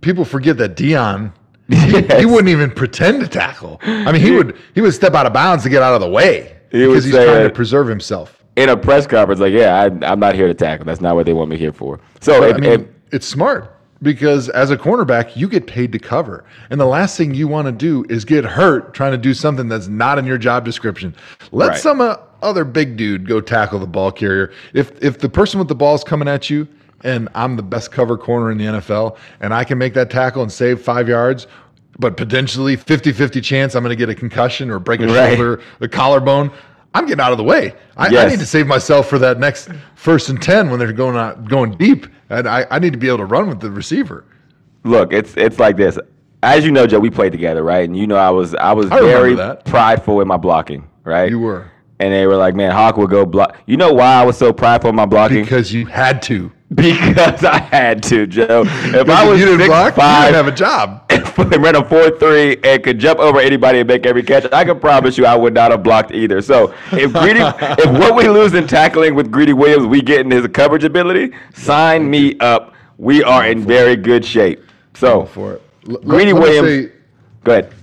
people forget that Deion, yes. he, he wouldn't even pretend to tackle. I mean, he would he would step out of bounds to get out of the way he because he's trying to preserve himself. In a press conference, like, yeah, I, I'm not here to tackle. That's not what they want me here for. So but, if, I mean, if, it's smart. Because as a cornerback, you get paid to cover. And the last thing you want to do is get hurt trying to do something that's not in your job description. Let right. some uh, other big dude go tackle the ball carrier. If if the person with the ball is coming at you and I'm the best cover corner in the N F L and I can make that tackle and save five yards, but potentially fifty-fifty chance I'm going to get a concussion or break a right. shoulder, a collarbone, I'm getting out of the way. I, yes. I need to save myself for that next first and ten when they're going out, going deep, and I, I need to be able to run with the receiver. Look, it's it's like this. As you know, Joe, we played together, right? And you know, I was I was I very prideful in my blocking, right? You were, and they were like, "Man, Hawk will go block." You know why I was so prideful in my blocking? Because you had to. Because I had to, Joe. If I was you didn't six, block, five, you didn't have a job. If I ran a four three and could jump over anybody and make every catch, I can promise you I would not have blocked either. So if Greedy, if what we lose in tackling with Greedy Williams, we get in his coverage ability, sign me up. We are in very good shape. So for it. L- Greedy let, let Williams, say, go ahead.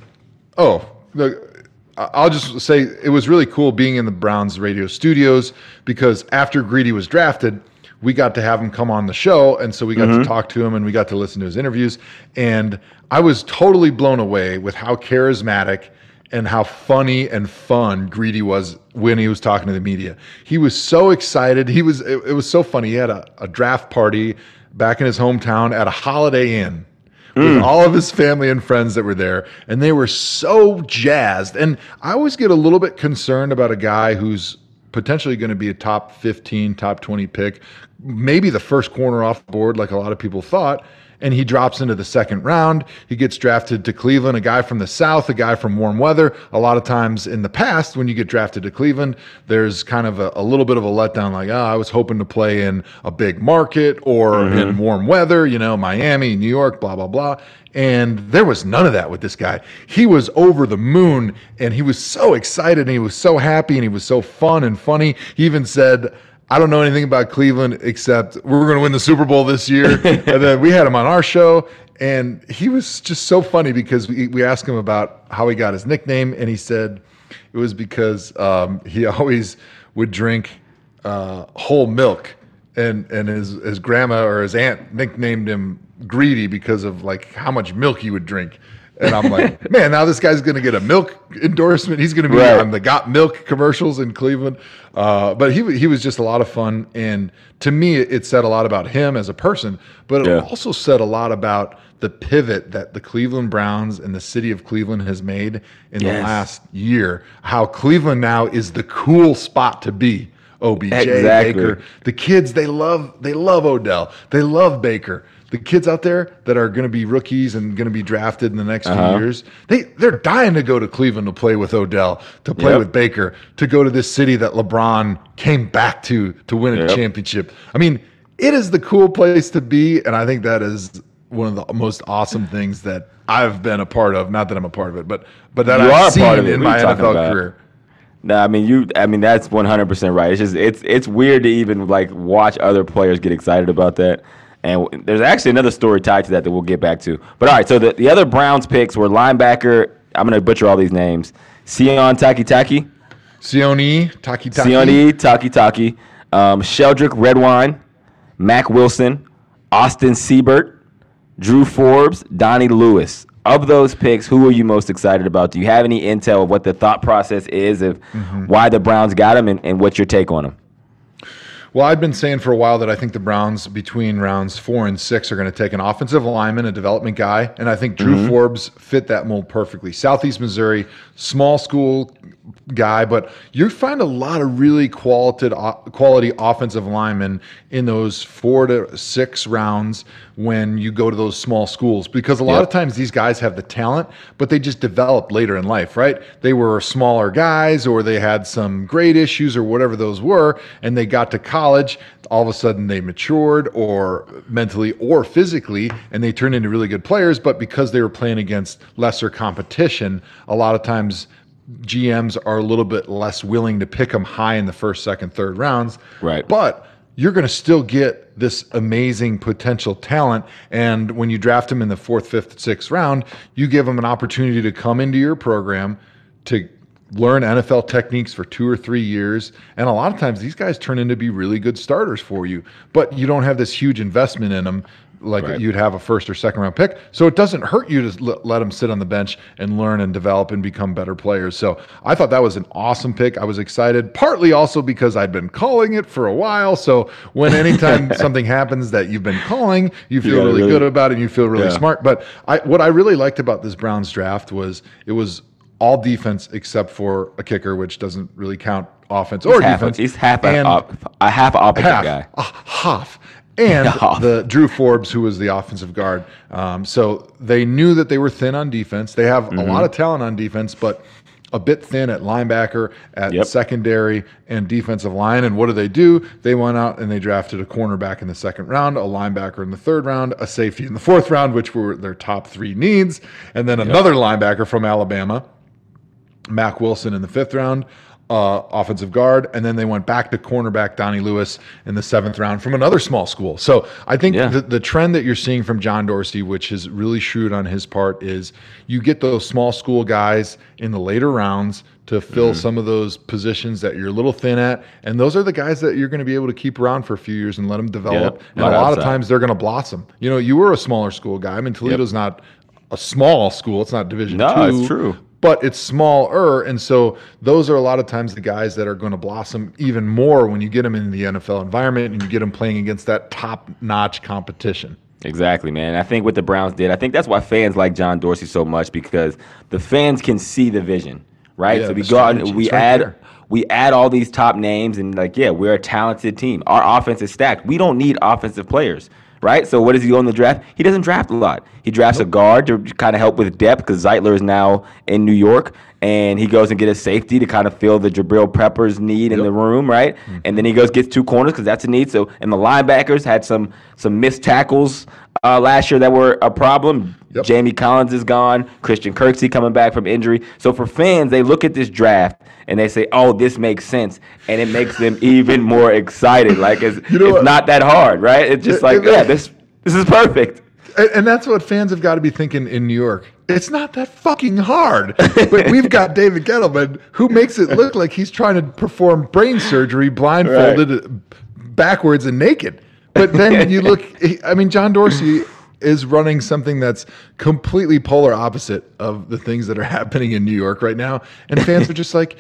Oh, look. I'll just say it was really cool being in the Browns radio studios because after Greedy was drafted, we got to have him come on the show, and so we got mm-hmm. to talk to him, and we got to listen to his interviews. And I was totally blown away with how charismatic and how funny and fun Greedy was when he was talking to the media. He was so excited. He was. It, it was so funny. He had a, a draft party back in his hometown at a Holiday Inn with mm. all of his family and friends that were there, and they were so jazzed. And I always get a little bit concerned about a guy who's potentially going to be a top fifteen, top twenty pick maybe the first corner off the board like a lot of people thought, and he drops into the second round. He gets drafted to Cleveland, a guy from the South, a guy from warm weather. A lot of times in the past when you get drafted to Cleveland, there's kind of a, a little bit of a letdown, like, oh, I was hoping to play in a big market or mm-hmm. in warm weather, you know, Miami, New York, blah, blah, blah. And there was none of that with this guy. He was over the moon, and he was so excited, and he was so happy, and he was so fun and funny. He even said, I don't know anything about Cleveland except we're going to win the Super Bowl this year. And then we had him on our show, and he was just so funny because we, we asked him about how he got his nickname, and he said it was because um, he always would drink uh, whole milk, and, and his, his grandma or his aunt nicknamed him Greedy because of like how much milk he would drink. And I'm like, man, now this guy's going to get a milk endorsement. He's going to be right. on the Got Milk commercials in Cleveland. Uh, but he he was just a lot of fun. And to me, it said a lot about him as a person. But it yeah. also said a lot about the pivot that the Cleveland Browns and the city of Cleveland has made in yes. the last year. How Cleveland now is the cool spot to be. O B J, exactly. Baker. The kids, they love they love Odell. They love Baker. The kids out there that are going to be rookies and going to be drafted in the next uh-huh. few years, they, they're dying to go to Cleveland to play with Odell, to play yep. with Baker, to go to this city that LeBron came back to to win yep. a championship. I mean, it is the cool place to be, and I think that is one of the most awesome things that I've been a part of. Not that I'm a part of it, but but that you I've seen in my N F L about? career. No, I mean you. I mean that's one hundred percent right. It's just it's it's weird to even like watch other players get excited about that. And there's actually another story tied to that that we'll get back to. But, all right, so the, the other Browns picks were linebacker. I'm going to butcher all these names. Sione Takitaki. Sione Takitaki. Sione Takitaki. Um, Sheldrick Redwine. Mack Wilson. Austin Seibert. Drew Forbes. Donnie Lewis. Of those picks, who are you most excited about? Do you have any intel of what the thought process is of mm-hmm. why the Browns got him and, and what's your take on him? Well, I've been saying for a while that I think the Browns between rounds four and six are going to take an offensive lineman, a development guy, and I think Drew mm-hmm. Forbes fit that mold perfectly. Southeast Missouri, small school guy, but you find a lot of really quality, quality offensive linemen in those four to six rounds when you go to those small schools, because a lot yep. of times these guys have the talent, but they just develop later in life, right? They were smaller guys, or they had some grade issues or whatever those were, and they got to college. College, all of a sudden they matured, or mentally or physically, and they turned into really good players. But because they were playing against lesser competition, a lot of times G Ms are a little bit less willing to pick them high in the first, second, third rounds. Right. But you're going to still get this amazing potential talent. And when you draft them in the fourth, fifth, sixth round, you give them an opportunity to come into your program to learn N F L techniques for two or three years. And a lot of times these guys turn into be really good starters for you, but you don't have this huge investment in them like right. you'd have a first or second round pick. So it doesn't hurt you to l- let them sit on the bench and learn and develop and become better players. So I thought that was an awesome pick. I was excited, partly also because I'd been calling it for a while. So when anytime something happens that you've been calling, you feel yeah, really, really good about it and you feel really yeah. smart. But I, what I really liked about this Browns draft was it was all defense except for a kicker, which doesn't really count offense or he's defense. Half, he's half a, op, a half opposite half, guy. A half. And half. the Drew Forbes, who was the offensive guard. Um, so they knew that they were thin on defense. They have mm-hmm. a lot of talent on defense, but a bit thin at linebacker, at yep. secondary, and defensive line. And what do they do? They went out and they drafted a cornerback in the second round, a linebacker in the third round, a safety in the fourth round, which were their top three needs, and then another yep. linebacker from Alabama, Mack Wilson, in the fifth round, uh, offensive guard. And then they went back to cornerback Donnie Lewis in the seventh round from another small school. So I think yeah. the, the trend that you're seeing from John Dorsey, which is really shrewd on his part, is you get those small school guys in the later rounds to fill mm-hmm. some of those positions that you're a little thin at. And those are the guys that you're going to be able to keep around for a few years and let them develop. Yep. And right a lot outside. of times they're going to blossom. You know, you were a smaller school guy. I mean, Toledo's yep. not a small school. It's not Division no, two. No, it's true. But it's smaller, and so those are a lot of times the guys that are going to blossom even more when you get them in the N F L environment and you get them playing against that top-notch competition. Exactly, man. I think what the Browns did, I think that's why fans like John Dorsey so much, because the fans can see the vision, right? Yeah, so we go out and we right add there. we add all these top names, and like, yeah, we're a talented team. Our offense is stacked. We don't need offensive players, right? So what does he go in the draft? He doesn't draft a lot. He drafts nope. a guard to kind of help with depth because Zeitler is now in New York, and he goes and gets a safety to kind of fill the Jabril Prepper's need yep. in the room, right? Mm-hmm. And then he goes gets two corners because that's a need. So and the linebackers had some some missed tackles uh, last year that were a problem. Yep. Jamie Collins is gone. Christian Kirksey coming back from injury. So for fans, they look at this draft and they say, "Oh, this makes sense," and it makes them even more excited. Like it's, you know it's not that hard, right? It's just it, like, it, yeah, this this is perfect. And, and that's what fans have got to be thinking in New York. It's not that fucking hard. But we've got David Gettleman, who makes it look like he's trying to perform brain surgery blindfolded, right. backwards and naked. But then you look. I mean, John Dorsey is running something that's completely polar opposite of the things that are happening in New York right now. And fans are just like,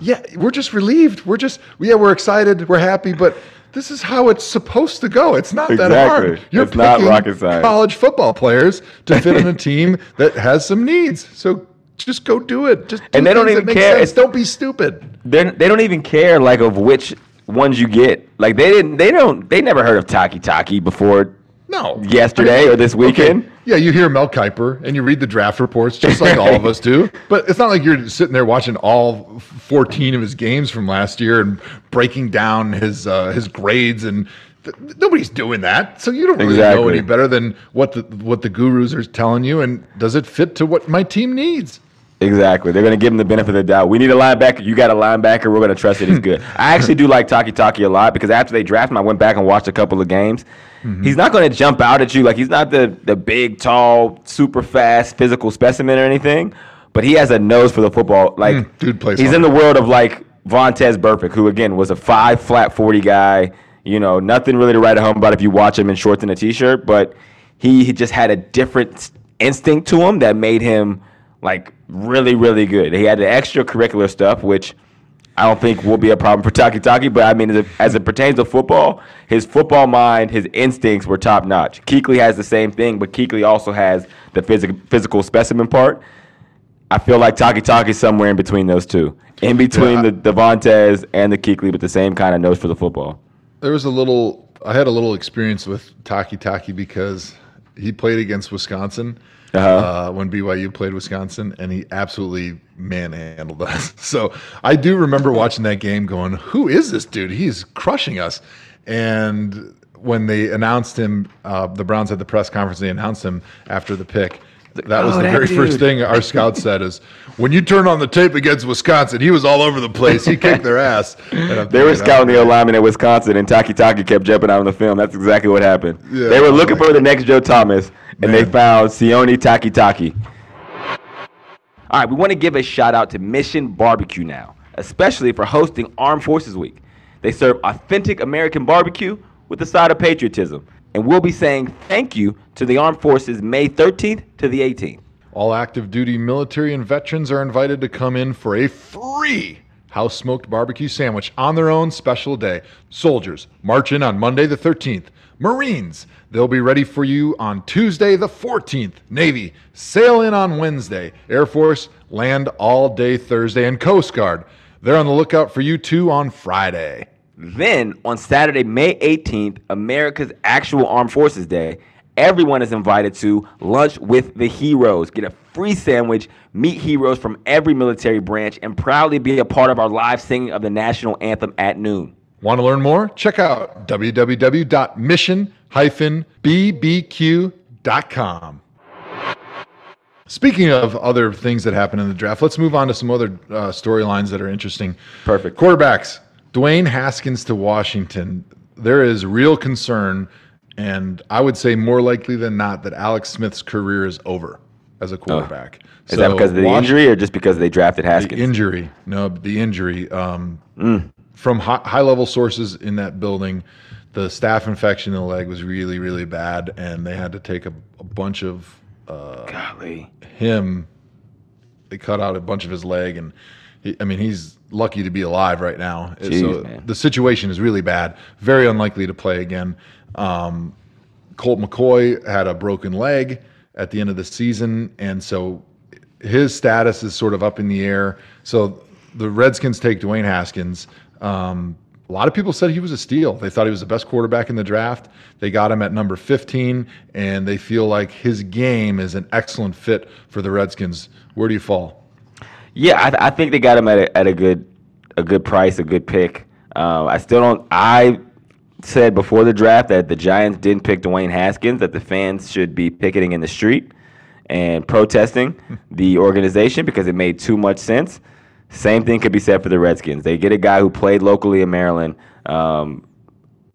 yeah, we're just relieved. We're just, yeah, we're excited. We're happy, but this is how it's supposed to go. It's not exactly. that hard. You're it's picking not rocket science. College football players to fit in a team that has some needs. So just go do it. Just do and they don't even care. It's, don't be stupid. They they don't even care like of which ones you get. Like they didn't. They don't. They never heard of Takitaki before. No. Yesterday I mean, or this weekend? Okay. Yeah, you hear Mel Kiper and you read the draft reports just like all of us do. But it's not like you're sitting there watching all fourteen of his games from last year and breaking down his uh, his grades and th- nobody's doing that. So you don't really exactly. know any better than what the what the gurus are telling you, and does it fit to what my team needs? Exactly. They're going to give him the benefit of the doubt. We need a linebacker. You got a linebacker. We're going to trust that he's good. I actually do like Takitaki a lot because after they draft him, I went back and watched a couple of games. Mm-hmm. He's not going to jump out at you. Like, he's not the, the big, tall, super fast physical specimen or anything, but he has a nose for the football. Like, mm, dude plays he's hard. In the world of, like, Vontaze Burfict, who, again, was a five flat forty guy. You know, nothing really to write home about if you watch him in shorts and a T-shirt, but he, he just had a different instinct to him that made him, like, really, really good. He had the extracurricular stuff, which I don't think will be a problem for Takitaki, but I mean, as it, as it pertains to football, his football mind, his instincts were top-notch. Kuechly has the same thing, but Kuechly also has the phys- physical specimen part. I feel like Takitaki is somewhere in between those two, in between yeah. the, the Vontaze and the Kuechly, but the same kind of nose for the football. There was a little – I had a little experience with Takitaki because he played against Wisconsin. Uh-huh. Uh, when B Y U played Wisconsin, and he absolutely manhandled us. So I do remember watching that game going, who is this dude? He's crushing us. And when they announced him, uh, the Browns had the press conference, they announced him after the pick. That was oh, the that very dude. first thing our scout said is, when you turn on the tape against Wisconsin, he was all over the place. He kicked their ass. And they were scouting the alignment at Wisconsin, and Takitaki kept jumping out on the film. That's exactly what happened. Yeah, they were looking like, for the next Joe Thomas, and man. they found Sione Takitaki. All right, we want to give a shout-out to Mission Barbecue now, especially for hosting Armed Forces Week. They serve authentic American barbecue with a side of patriotism. And we'll be saying thank you to the Armed Forces May thirteenth to the eighteenth. All active duty military and veterans are invited to come in for a free house-smoked barbecue sandwich on their own special day. Soldiers, march in on Monday the thirteenth. Marines, they'll be ready for you on Tuesday the fourteenth. Navy, sail in on Wednesday. Air Force, land all day Thursday. And Coast Guard, they're on the lookout for you too on Friday. Then, on Saturday, May eighteenth, America's actual Armed Forces Day, everyone is invited to Lunch with the Heroes. Get a free sandwich, meet heroes from every military branch, and proudly be a part of our live singing of the national anthem at noon. Want to learn more? Check out w w w dot mission dash b b q dot com. Speaking of other things that happen in the draft, let's move on to some other uh, storylines that are interesting. Perfect. Quarterbacks. Dwayne Haskins to Washington. There is real concern, and I would say more likely than not that Alex Smith's career is over as a quarterback. Oh. Is so that because of the Washington, injury or just because they drafted Haskins? The injury. No, the injury. Um, mm. From high, high-level sources in that building, the staph infection in the leg was really, really bad, and they had to take a, a bunch of uh, Golly. him. They cut out a bunch of his leg, and he, I mean, he's lucky to be alive right now. Jeez, so man. The situation is really bad. Very unlikely to play again. Um, Colt McCoy had a broken leg at the end of the season, and so his status is sort of up in the air. So the Redskins take Dwayne Haskins. Um, a lot of people said he was a steal. They thought he was the best quarterback in the draft. They got him at number fifteen, and they feel like his game is an excellent fit for the Redskins. Where do you fall? Yeah, I, th- I think they got him at a, at a good a good price, a good pick. Um, I still don't – I said before the draft that the Giants didn't pick Dwayne Haskins, that the fans should be picketing in the street and protesting the organization because it made too much sense. Same thing could be said for the Redskins. They get a guy who played locally in Maryland. Um,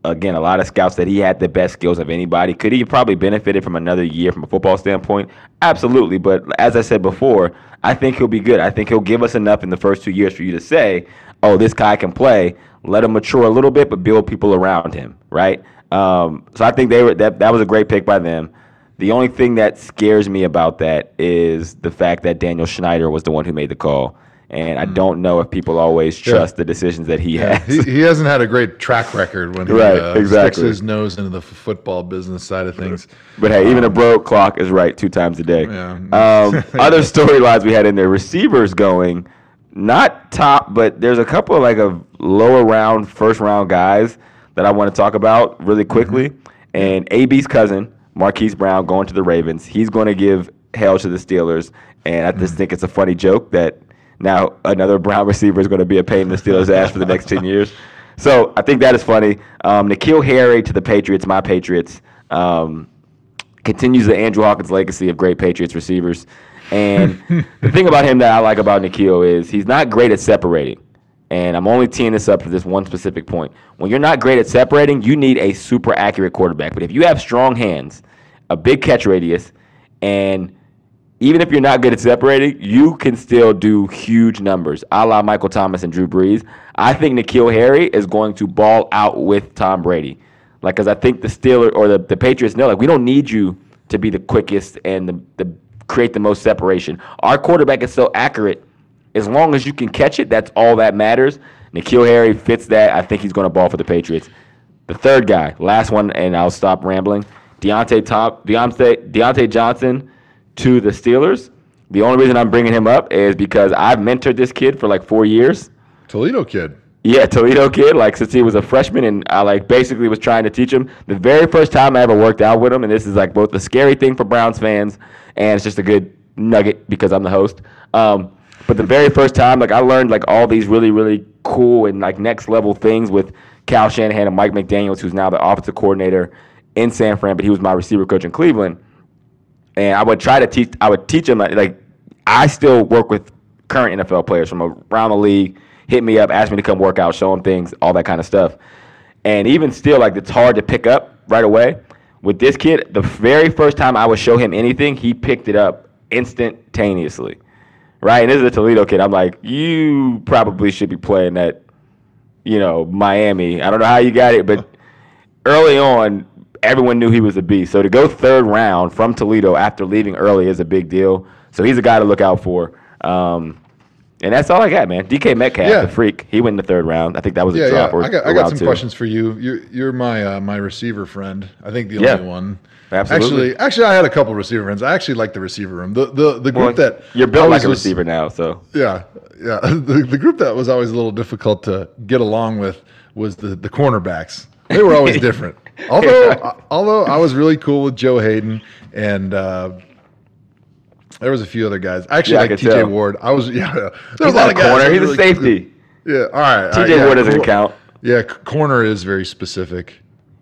again, a lot of scouts said he had the best skills of anybody. Could he probably benefited from another year from a football standpoint? Absolutely. But as I said before, I think he'll be good. I think he'll give us enough in the first two years for you to say, oh, this guy can play. Let him mature a little bit, but build people around him, right? Um, so I think they were that that was a great pick by them. The only thing that scares me about that is the fact that Daniel Snyder was the one who made the call. And I don't know if people always trust yeah. the decisions that he yeah. has. He, he hasn't had a great track record when he right, uh, exactly. sticks his nose into the f- football business side of things. But, hey, um, even a broke clock is right two times a day. Yeah. Um, other storylines we had in there, receivers going, not top, but there's a couple of, like, of lower round, first round guys that I want to talk about really quickly. Mm-hmm. And A B's cousin, Marquise Brown, going to the Ravens. He's going to give hell to the Steelers. And I just mm-hmm. think it's a funny joke that now another Brown receiver is going to be a pain in the Steelers' ass for the next ten years. So I think that is funny. Um, N'Keal Harry to the Patriots, my Patriots, um, continues the Andrew Hawkins legacy of great Patriots receivers. And the thing about him that I like about N'Keal is he's not great at separating. And I'm only teeing this up for this one specific point. When you're not great at separating, you need a super accurate quarterback. But if you have strong hands, a big catch radius, and even if you're not good at separating, you can still do huge numbers, a la Michael Thomas and Drew Brees. I think N'Keal Harry is going to ball out with Tom Brady. Like, because I think the Steelers or the, the Patriots know, like, we don't need you to be the quickest and the, the create the most separation. Our quarterback is so accurate. As long as you can catch it, that's all that matters. N'Keal Harry fits that. I think he's going to ball for the Patriots. The third guy, last one, and I'll stop rambling, Deontay, Top, Deontay, Deontay Johnson to the Steelers. The only reason I'm bringing him up is because I've mentored this kid for like four years. Toledo kid. Yeah, Toledo kid. Like, since he was a freshman, and I like basically was trying to teach him. The very first time I ever worked out with him, and this is like both a scary thing for Browns fans, and it's just a good nugget because I'm the host. Um, but the very first time, like, I learned like all these really, really cool and like next level things with Kyle Shanahan and Mike McDaniels, who's now the offensive coordinator in San Fran, but he was my receiver coach in Cleveland. And I would try to teach – I would teach him, like, like, I still work with current N F L players from around the league, hit me up, ask me to come work out, show them things, all that kind of stuff. And even still, like, it's hard to pick up right away. With this kid, the very first time I would show him anything, he picked it up instantaneously, right? And this is a Toledo kid. I'm like, you probably should be playing at, you know, Miami. I don't know how you got it, but early on – everyone knew he was a beast. So to go third round from Toledo after leaving early is a big deal. So he's a guy to look out for. Um, and that's all I got, man. D K Metcalf, yeah. the freak, he went in the third round. I think that was yeah, a drop. Yeah. Or, I got, I got some two. questions for you. You're, you're my uh, my receiver friend. I think the yeah. only one. Absolutely. Actually, actually, I had a couple receiver friends. I actually like the receiver room. The the, the group well, that you're built like a was, receiver now. So yeah, yeah. The, the group that was always a little difficult to get along with was the the cornerbacks. They were always different. Although, yeah. although I was really cool with Joe Hayden, and uh, there was a few other guys. Actually, yeah, like I T J tell. Ward. I was yeah. There He's was a lot of corner. guys. He's really, a safety. Yeah. All right. T J all right, yeah, Ward doesn't cool. count. Yeah, corner is very specific.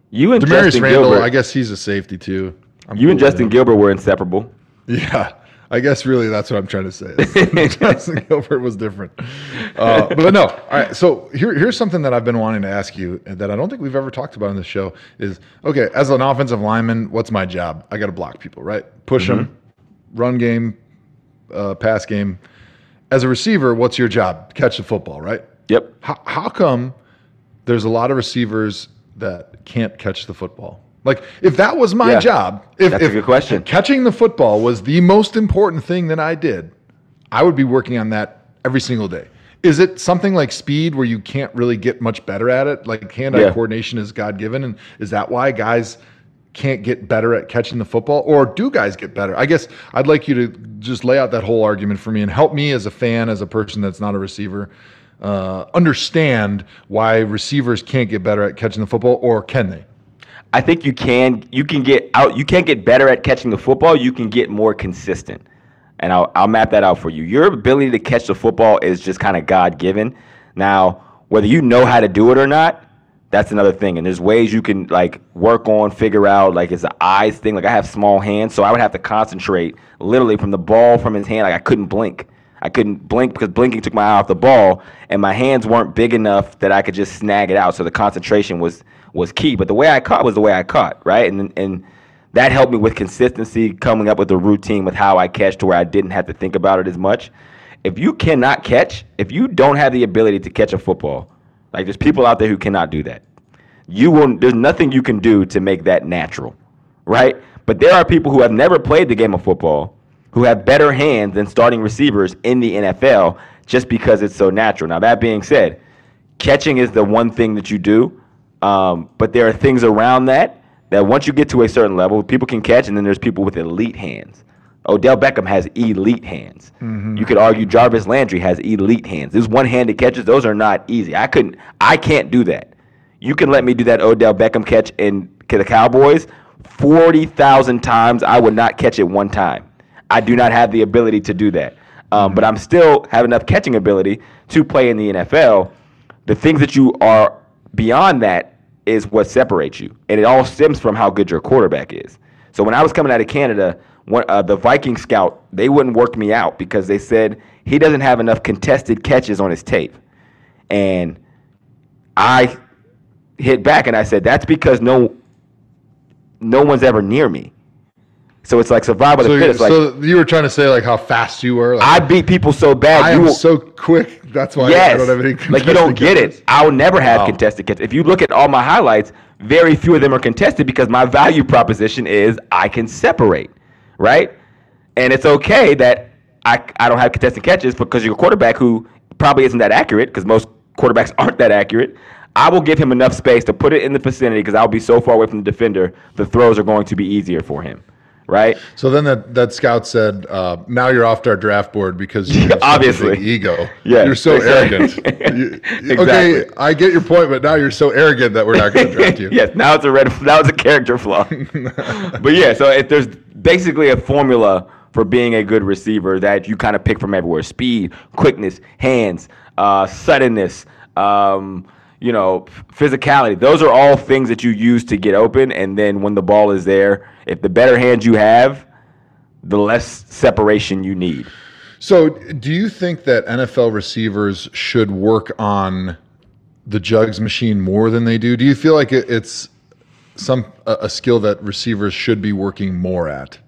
You and Demaryius Justin Randall, Gilbert. I guess he's a safety too. I'm you cool and Justin Gilbert were inseparable. Yeah. I guess really that's what I'm trying to say. Justin Gilbert was different. Uh, but no, all right, so here, here's something that I've been wanting to ask you that I don't think we've ever talked about on this show is, okay, as an offensive lineman, what's my job? I got to block people, right? Push mm-hmm. them, run game, uh, pass game. As a receiver, what's your job? Catch the football, right? Yep. How, how come there's a lot of receivers that can't catch the football? Like, if that was my yeah, job, if, that's if a good question. catching the football was the most important thing that I did, I would be working on that every single day. Is it something like speed where you can't really get much better at it? Like hand-eye yeah. coordination is God-given, and is that why guys can't get better at catching the football, or do guys get better? I guess I'd like you to just lay out that whole argument for me and help me as a fan, as a person that's not a receiver, uh, understand why receivers can't get better at catching the football, or can they? I think you can. You can get out. You can't get better at catching the football. You can get more consistent, and I'll I'll map that out for you. Your ability to catch the football is just kind of God-given. Now, whether you know how to do it or not, that's another thing. And there's ways you can like work on, figure out. Like it's an eyes thing. Like I have small hands, so I would have to concentrate literally from the ball from his hand. Like I couldn't blink. I couldn't blink because blinking took my eye off the ball, and my hands weren't big enough that I could just snag it out. So the concentration was was key. But the way I caught was the way I caught, right? And and that helped me with consistency, coming up with a routine with how I catch to where I didn't have to think about it as much. If you cannot catch, if you don't have the ability to catch a football, like there's people out there who cannot do that. You will. There's nothing you can do to make that natural, right? But there are people who have never played the game of football who have better hands than starting receivers in the N F L just because it's so natural. Now, that being said, catching is the one thing that you do, um, but there are things around that that once you get to a certain level, people can catch, and then there's people with elite hands. Odell Beckham has elite hands. Mm-hmm. You could argue Jarvis Landry has elite hands. These one-handed catches, those are not easy. I couldn't, I can't do that. You can let me do that Odell Beckham catch in the Cowboys forty thousand times. I would not catch it one time. I do not have the ability to do that. Um, but I'm still have enough catching ability to play in the N F L. The things that you are beyond that is what separates you. And it all stems from how good your quarterback is. So when I was coming out of Canada, one, uh, the Viking scout, they wouldn't work me out because they said he doesn't have enough contested catches on his tape. And I hit back and I said, that's because no, no one's ever near me. So it's like survival of the fittest. Like, so you were trying to say like how fast you were. Like, I beat people so bad. I you am will, so quick. That's why yes, I don't have any contested like you don't catches. Get it. I'll never have wow. contested catches. If you look at all my highlights, very few of them are contested because my value proposition is I can separate, right? And it's okay that I I don't have contested catches because your quarterback, who probably isn't that accurate because most quarterbacks aren't that accurate, I will give him enough space to put it in the vicinity because I'll be so far away from the defender, the throws are going to be easier for him. Right. So then that, that scout said, uh, now you're off our draft board because you have obviously such a big ego. Yeah, you're so exactly. arrogant. You, exactly. Okay, I get your point, but now you're so arrogant that we're not going to draft you. Yes, now it's a red now it's a character flaw. But yeah, so if there's basically a formula for being a good receiver that you kind of pick from everywhere. Speed, quickness, hands, uh, suddenness, um, you know, physicality. Those are all things that you use to get open, and then when the ball is there, if the better hands you have, the less separation you need. So do you think that N F L receivers should work on the jugs machine more than they do? Do you feel like it's some a skill that receivers should be working more at?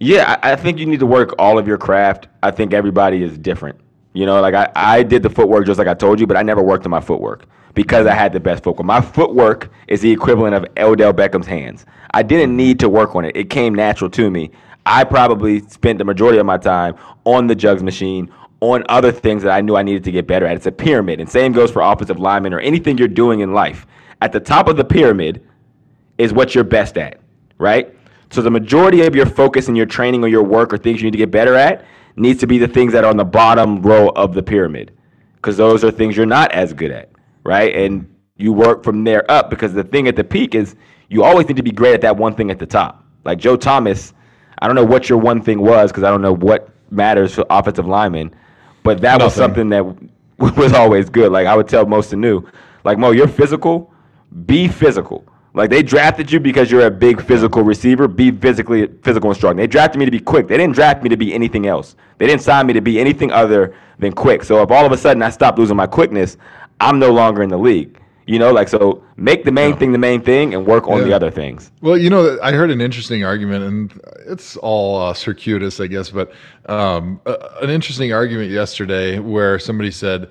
Yeah, I think you need to work all of your craft. I think everybody is different. You know, like I, I did the footwork just like I told you, but I never worked on my footwork because I had the best footwork. My footwork is the equivalent of Odell Beckham's hands. I didn't need to work on it. It came natural to me. I probably spent the majority of my time on the jugs machine, on other things that I knew I needed to get better at. It's a pyramid, and same goes for offensive linemen or anything you're doing in life. At the top of the pyramid is what you're best at, right? So the majority of your focus and your training or your work or things you need to get better at needs to be the things that are on the bottom row of the pyramid because those are things you're not as good at, right? And you work from there up because the thing at the peak is you always need to be great at that one thing at the top. Like Joe Thomas, I don't know what your one thing was because I don't know what matters for offensive linemen, but that Nothing. was something that was always good. Like I would tell most of new, like, Mo, you're physical, be physical. Like, they drafted you because you're a big physical receiver. Be physically physical and strong. They drafted me to be quick. They didn't draft me to be anything else. They didn't sign me to be anything other than quick. So if all of a sudden I stop losing my quickness, I'm no longer in the league. You know, like, so make the main yeah. thing the main thing and work on yeah. the other things. Well, you know, I heard an interesting argument, and it's all uh, circuitous, I guess, but um, uh, an interesting argument yesterday where somebody said,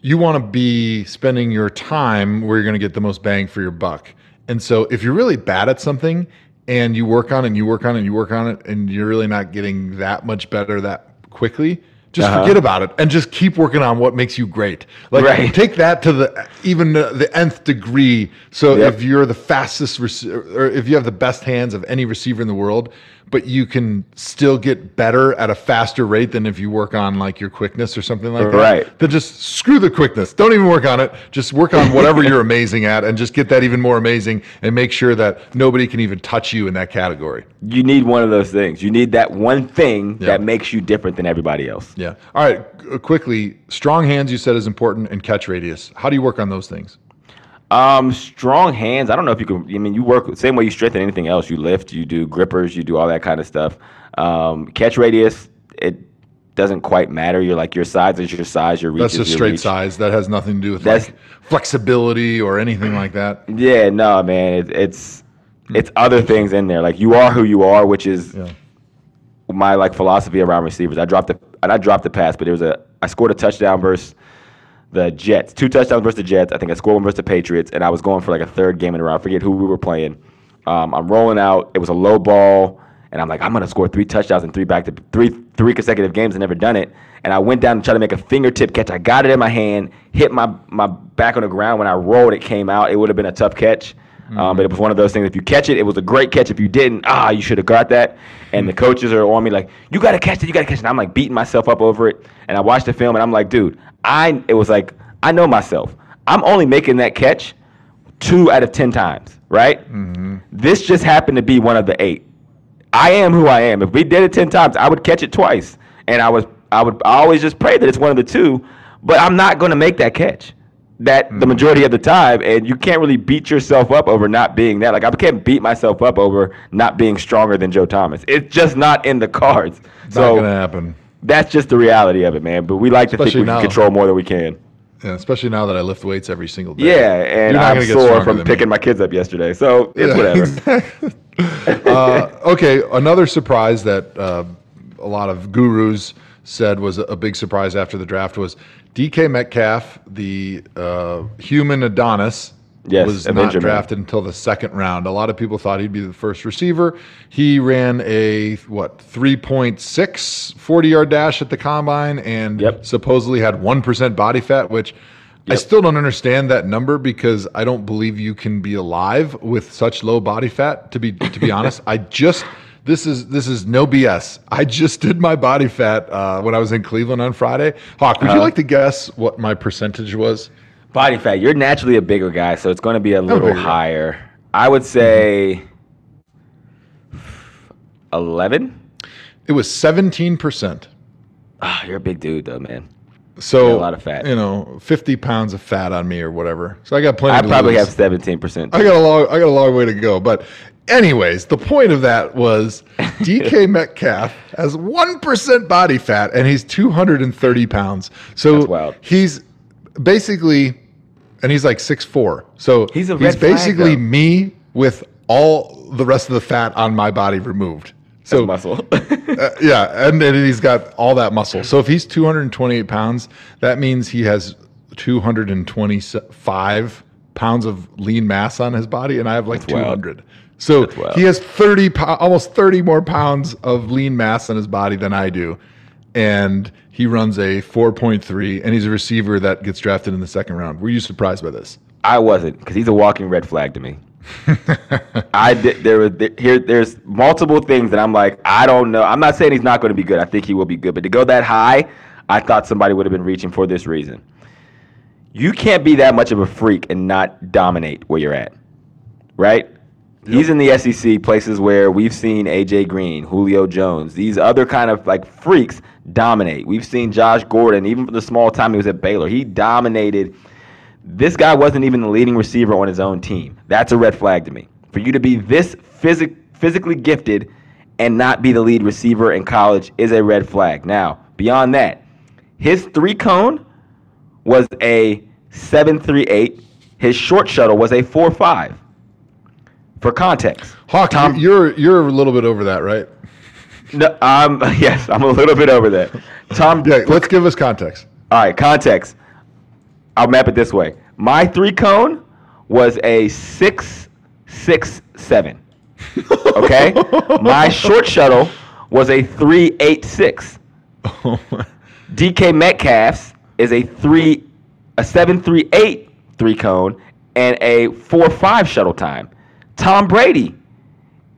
you want to be spending your time where you're going to get the most bang for your buck. And so if you're really bad at something and you work on it and you work on it and you work on it and you're really not getting that much better that quickly, Just uh-huh. forget about it and just keep working on what makes you great. Like right. take that to the even the nth degree. So yep. if you're the fastest rec- or if you have the best hands of any receiver in the world, but you can still get better at a faster rate than if you work on like your quickness or something like that. Right. Then just screw the quickness. Don't even work on it. Just work on whatever you're amazing at and just get that even more amazing and make sure that nobody can even touch you in that category. You need one of those things. You need that one thing yep. that makes you different than everybody else. Yeah. Yeah. All right. Quickly, strong hands you said is important, and catch radius. How do you work on those things? Um, strong hands. I don't know if you can. I mean, you work the same way you strengthen anything else. You lift. You do grippers. You do all that kind of stuff. Um, catch radius. It doesn't quite matter. You're like your size is your size. Your reach. That's just straight reach. Size. That has nothing to do with That's, like flexibility or anything like that. Yeah. No, man. It, it's it's other things in there. Like you are who you are, which is. Yeah. My like philosophy around receivers. I dropped the and I dropped the pass, but there was a I scored a touchdown versus the Jets, two touchdowns versus the Jets. I think I scored one versus the Patriots, and I was going for like a third game in a row. I forget who we were playing. Um, I'm rolling out. It was a low ball, and I'm like, I'm gonna score three touchdowns in three back to three three consecutive games. I've never done it, and I went down to try to make a fingertip catch. I got it in my hand, hit my my back on the ground. When I rolled, it came out. It would have been a tough catch. Mm-hmm. Um, but it was one of those things. If you catch it, it was a great catch. If you didn't, ah, you should have got that. And the coaches are on me like, you got to catch it, you got to catch it. And I'm like beating myself up over it. And I watched the film, and I'm like, dude, I it was like I know myself. I'm only making that catch two out of ten times, right? Mm-hmm. This just happened to be one of the eight. I am who I am. If we did it ten times, I would catch it twice, and I was I would I always just pray that it's one of the two. But I'm not going to make that catch. That the majority of the time, and you can't really beat yourself up over not being that. Like, I can't beat myself up over not being stronger than Joe Thomas. It's just not in the cards. It's so not going to happen. That's just the reality of it, man. But we like especially to think we now. Can control more than we can. Yeah, especially now that I lift weights every single day. Yeah, and I'm sore from picking me. my kids up yesterday. So it's yeah, whatever. Exactly. uh, okay, another surprise that uh, a lot of gurus said was a big surprise after the draft was D K Metcalf, the uh, human Adonis, yes, was not drafted until the second round. A lot of people thought he'd be the first receiver. He ran a, what, three point six forty-yard dash at the combine and yep. supposedly had one percent body fat, which yep. I still don't understand that number because I don't believe you can be alive with such low body fat, to be to be honest. I just... This is this is no B S. I just did my body fat uh, when I was in Cleveland on Friday. Hawk, would uh, you like to guess what my percentage was? Body fat. You're naturally a bigger guy, so it's going to be a I'm little higher. Guy. I would say eleven. It was seventeen percent. Oh, you're a big dude, though, man. So a lot of fat. You know, fifty pounds of fat on me or whatever. So I got plenty. I to probably lose. Have seventeen percent. I got a long. I got a long way to go, but. Anyways, the point of that was D K Metcalf has one percent body fat, and he's two hundred thirty pounds. So he's basically, and he's like six foot four. So he's, a he's basically flag, me with all the rest of the fat on my body removed. So that's muscle. uh, yeah, and, and he's got all that muscle. So if he's two hundred twenty-eight pounds, that means he has two hundred twenty-five pounds of lean mass on his body, and I have like that's two hundred. Wild. So he has thirty, almost thirty more pounds of lean mass in his body than I do. And he runs a four point three, and he's a receiver that gets drafted in the second round. Were you surprised by this? I wasn't, because he's a walking red flag to me. I did, there was there, here. There's multiple things that I'm like, I don't know. I'm not saying he's not going to be good. I think he will be good. But to go that high, I thought somebody would have been reaching for this reason. You can't be that much of a freak and not dominate where you're at, right? He's in the S E C, places where we've seen A J Green, Julio Jones, these other kind of like freaks dominate. We've seen Josh Gordon, even for the small time he was at Baylor, he dominated. This guy wasn't even the leading receiver on his own team. That's a red flag to me. For you to be this phys- physically gifted and not be the lead receiver in college is a red flag. Now, beyond that, his three cone was a seven three eight. His short shuttle was a four five. For context, Hawk, Tom, you're you're a little bit over that, right? No, I'm yes, I'm a little bit over that. Tom, yeah, let's give us context. All right, context. I'll map it this way. My three cone was a six six seven. Okay, my short shuttle was a three eight six. Oh my. D K Metcalf's is a three, a seven three eight three cone and a four five shuttle time. Tom Brady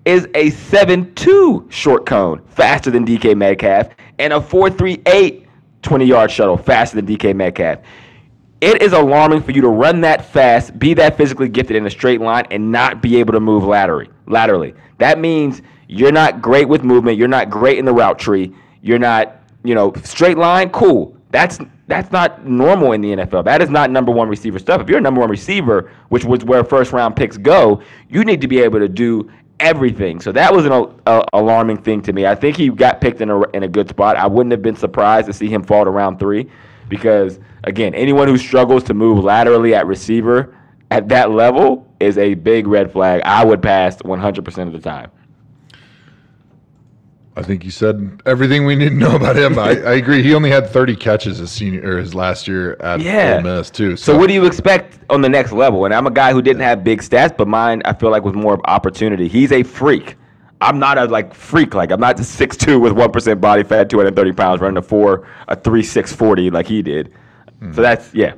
is a seven two short cone, faster than D K Metcalf, and a four three eight twenty yard shuttle, faster than D K Metcalf. It is alarming for you to run that fast, be that physically gifted in a straight line, and not be able to move laterally. Laterally, that means you're not great with movement. You're not great in the route tree. You're not, you know, straight line. Cool. That's that's not normal in the N F L. That is not number one receiver stuff. If you're a number one receiver, which was where first round picks go, you need to be able to do everything. So that was an uh, alarming thing to me. I think he got picked in a in a good spot. I wouldn't have been surprised to see him fall to round three. Because, again, anyone who struggles to move laterally at receiver at that level is a big red flag. I would pass one hundred percent of the time. I think you said everything we need to know about him. I, I agree. He only had thirty catches his senior or his last year at yeah. Ole Miss, too. So. so what do you expect on the next level? And I'm a guy who didn't have big stats, but mine, I feel like, was more of opportunity. He's a freak. I'm not a like freak. Like I'm not six two with one percent body fat, two hundred thirty pounds, running a four, a three six forty like he did. Mm. So that's yeah.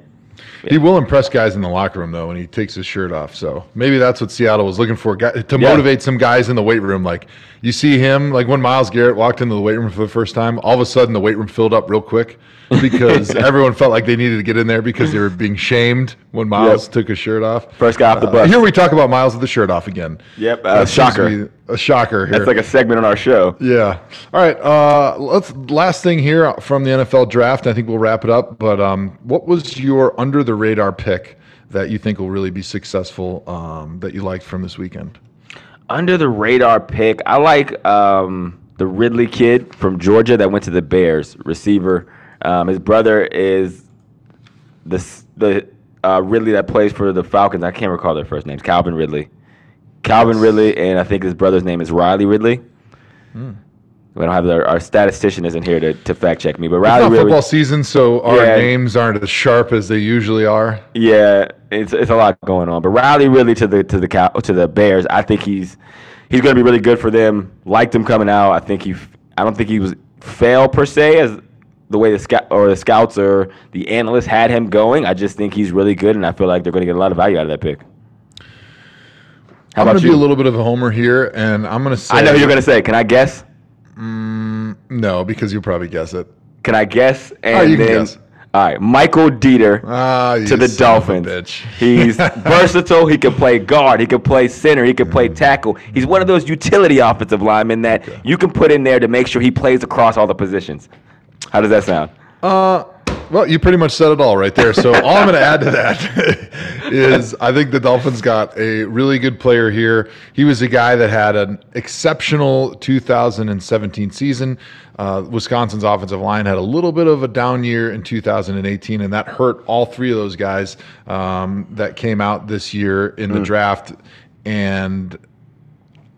yeah. He will impress guys in the locker room though when he takes his shirt off. So maybe that's what Seattle was looking for to yeah. motivate some guys in the weight room. Like you see him, like when Myles Garrett walked into the weight room for the first time, all of a sudden the weight room filled up real quick because everyone felt like they needed to get in there because they were being shamed when Myles yep. took his shirt off. First guy off the bus. Uh, here we talk about Myles with the shirt off again. Yep, uh, shocker. A shocker here. That's like a segment on our show. Yeah. All right. Uh, let's last thing here from the N F L draft. I think we'll wrap it up. But um, what was your under the radar pick that you think will really be successful um, that you liked from this weekend? Under the radar pick, I like um, the Ridley kid from Georgia that went to the Bears, receiver. Um, his brother is the the uh, Ridley that plays for the Falcons. I can't recall their first names. Calvin Ridley. Calvin Ridley, and I think his brother's name is Riley Ridley. Mm. We don't have the, our statistician isn't here to, to fact check me, but Riley Ridley. It's not football season, so our yeah. names aren't as sharp as they usually are. Yeah, it's it's a lot going on. But Riley Ridley to the to the Cow, to the Bears, I think he's he's going to be really good for them. Liked him coming out. I think he I don't think he was fail per se as the way the scout or the scouts or the analysts had him going. I just think he's really good, and I feel like they're going to get a lot of value out of that pick. How I'm going to be a little bit of a homer here, and I'm going to say... I know who you're going to say. Can I guess? Mm, no, because you'll probably guess it. Can I guess? And oh, you then, can guess. All right, Michael Dieter ah, to the Dolphins. Bitch. He's versatile. He can play guard. He can play center. He can play tackle. He's one of those utility offensive linemen that okay. you can put in there to make sure he plays across all the positions. How does that sound? Uh... Well, you pretty much said it all right there. So all I'm going to add to that is I think the Dolphins got a really good player here. He was a guy that had an exceptional two thousand seventeen season. Uh, Wisconsin's offensive line had a little bit of a down year in two thousand eighteen, and that hurt all three of those guys um, that came out this year in the mm. draft. And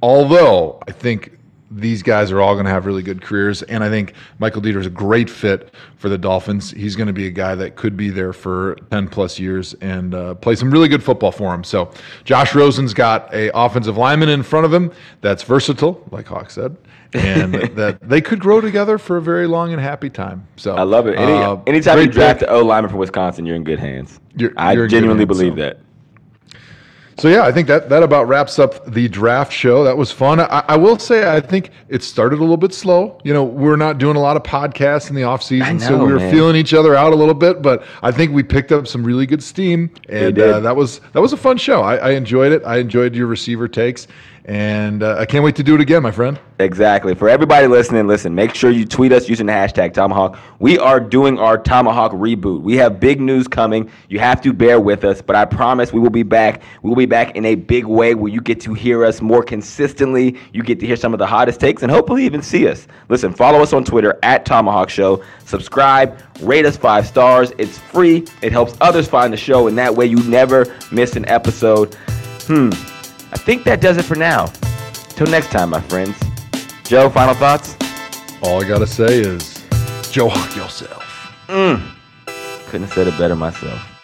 although I think these guys are all going to have really good careers, and I think Michael Dieter is a great fit for the Dolphins. He's going to be a guy that could be there for ten plus years and uh, play some really good football for him. So Josh Rosen's got a offensive lineman in front of him that's versatile, like Hawk said, and that they could grow together for a very long and happy time. So I love it. Any, uh, anytime you draft an O lineman from Wisconsin, you're in good hands. You're, I you're genuinely hands, believe so. that. So, yeah, I think that, that about wraps up the draft show. That was fun. I, I will say I think it started a little bit slow. You know, we're not doing a lot of podcasts in the offseason, so we were man. feeling each other out a little bit. But I think we picked up some really good steam, and uh, that was that was a fun show. I, I enjoyed it. I enjoyed your receiver takes, and uh, I can't wait to do it again, my friend. Exactly. For everybody listening, listen, make sure you tweet us using the hashtag Tomahawk. We are doing our Tomahawk reboot. We have big news coming. You have to bear with us, but I promise we will be back. We will be back in a big way where you get to hear us more consistently. You get to hear some of the hottest takes and hopefully even see us. Listen, follow us on Twitter at Tomahawk Show. Subscribe, rate us five stars. It's free. It helps others find the show, and that way you never miss an episode. Hmm. I think that does it for now. Till next time, my friends. Joe, final thoughts? All I gotta say is, Joe, hawk yourself. Mm. Couldn't have said it better myself.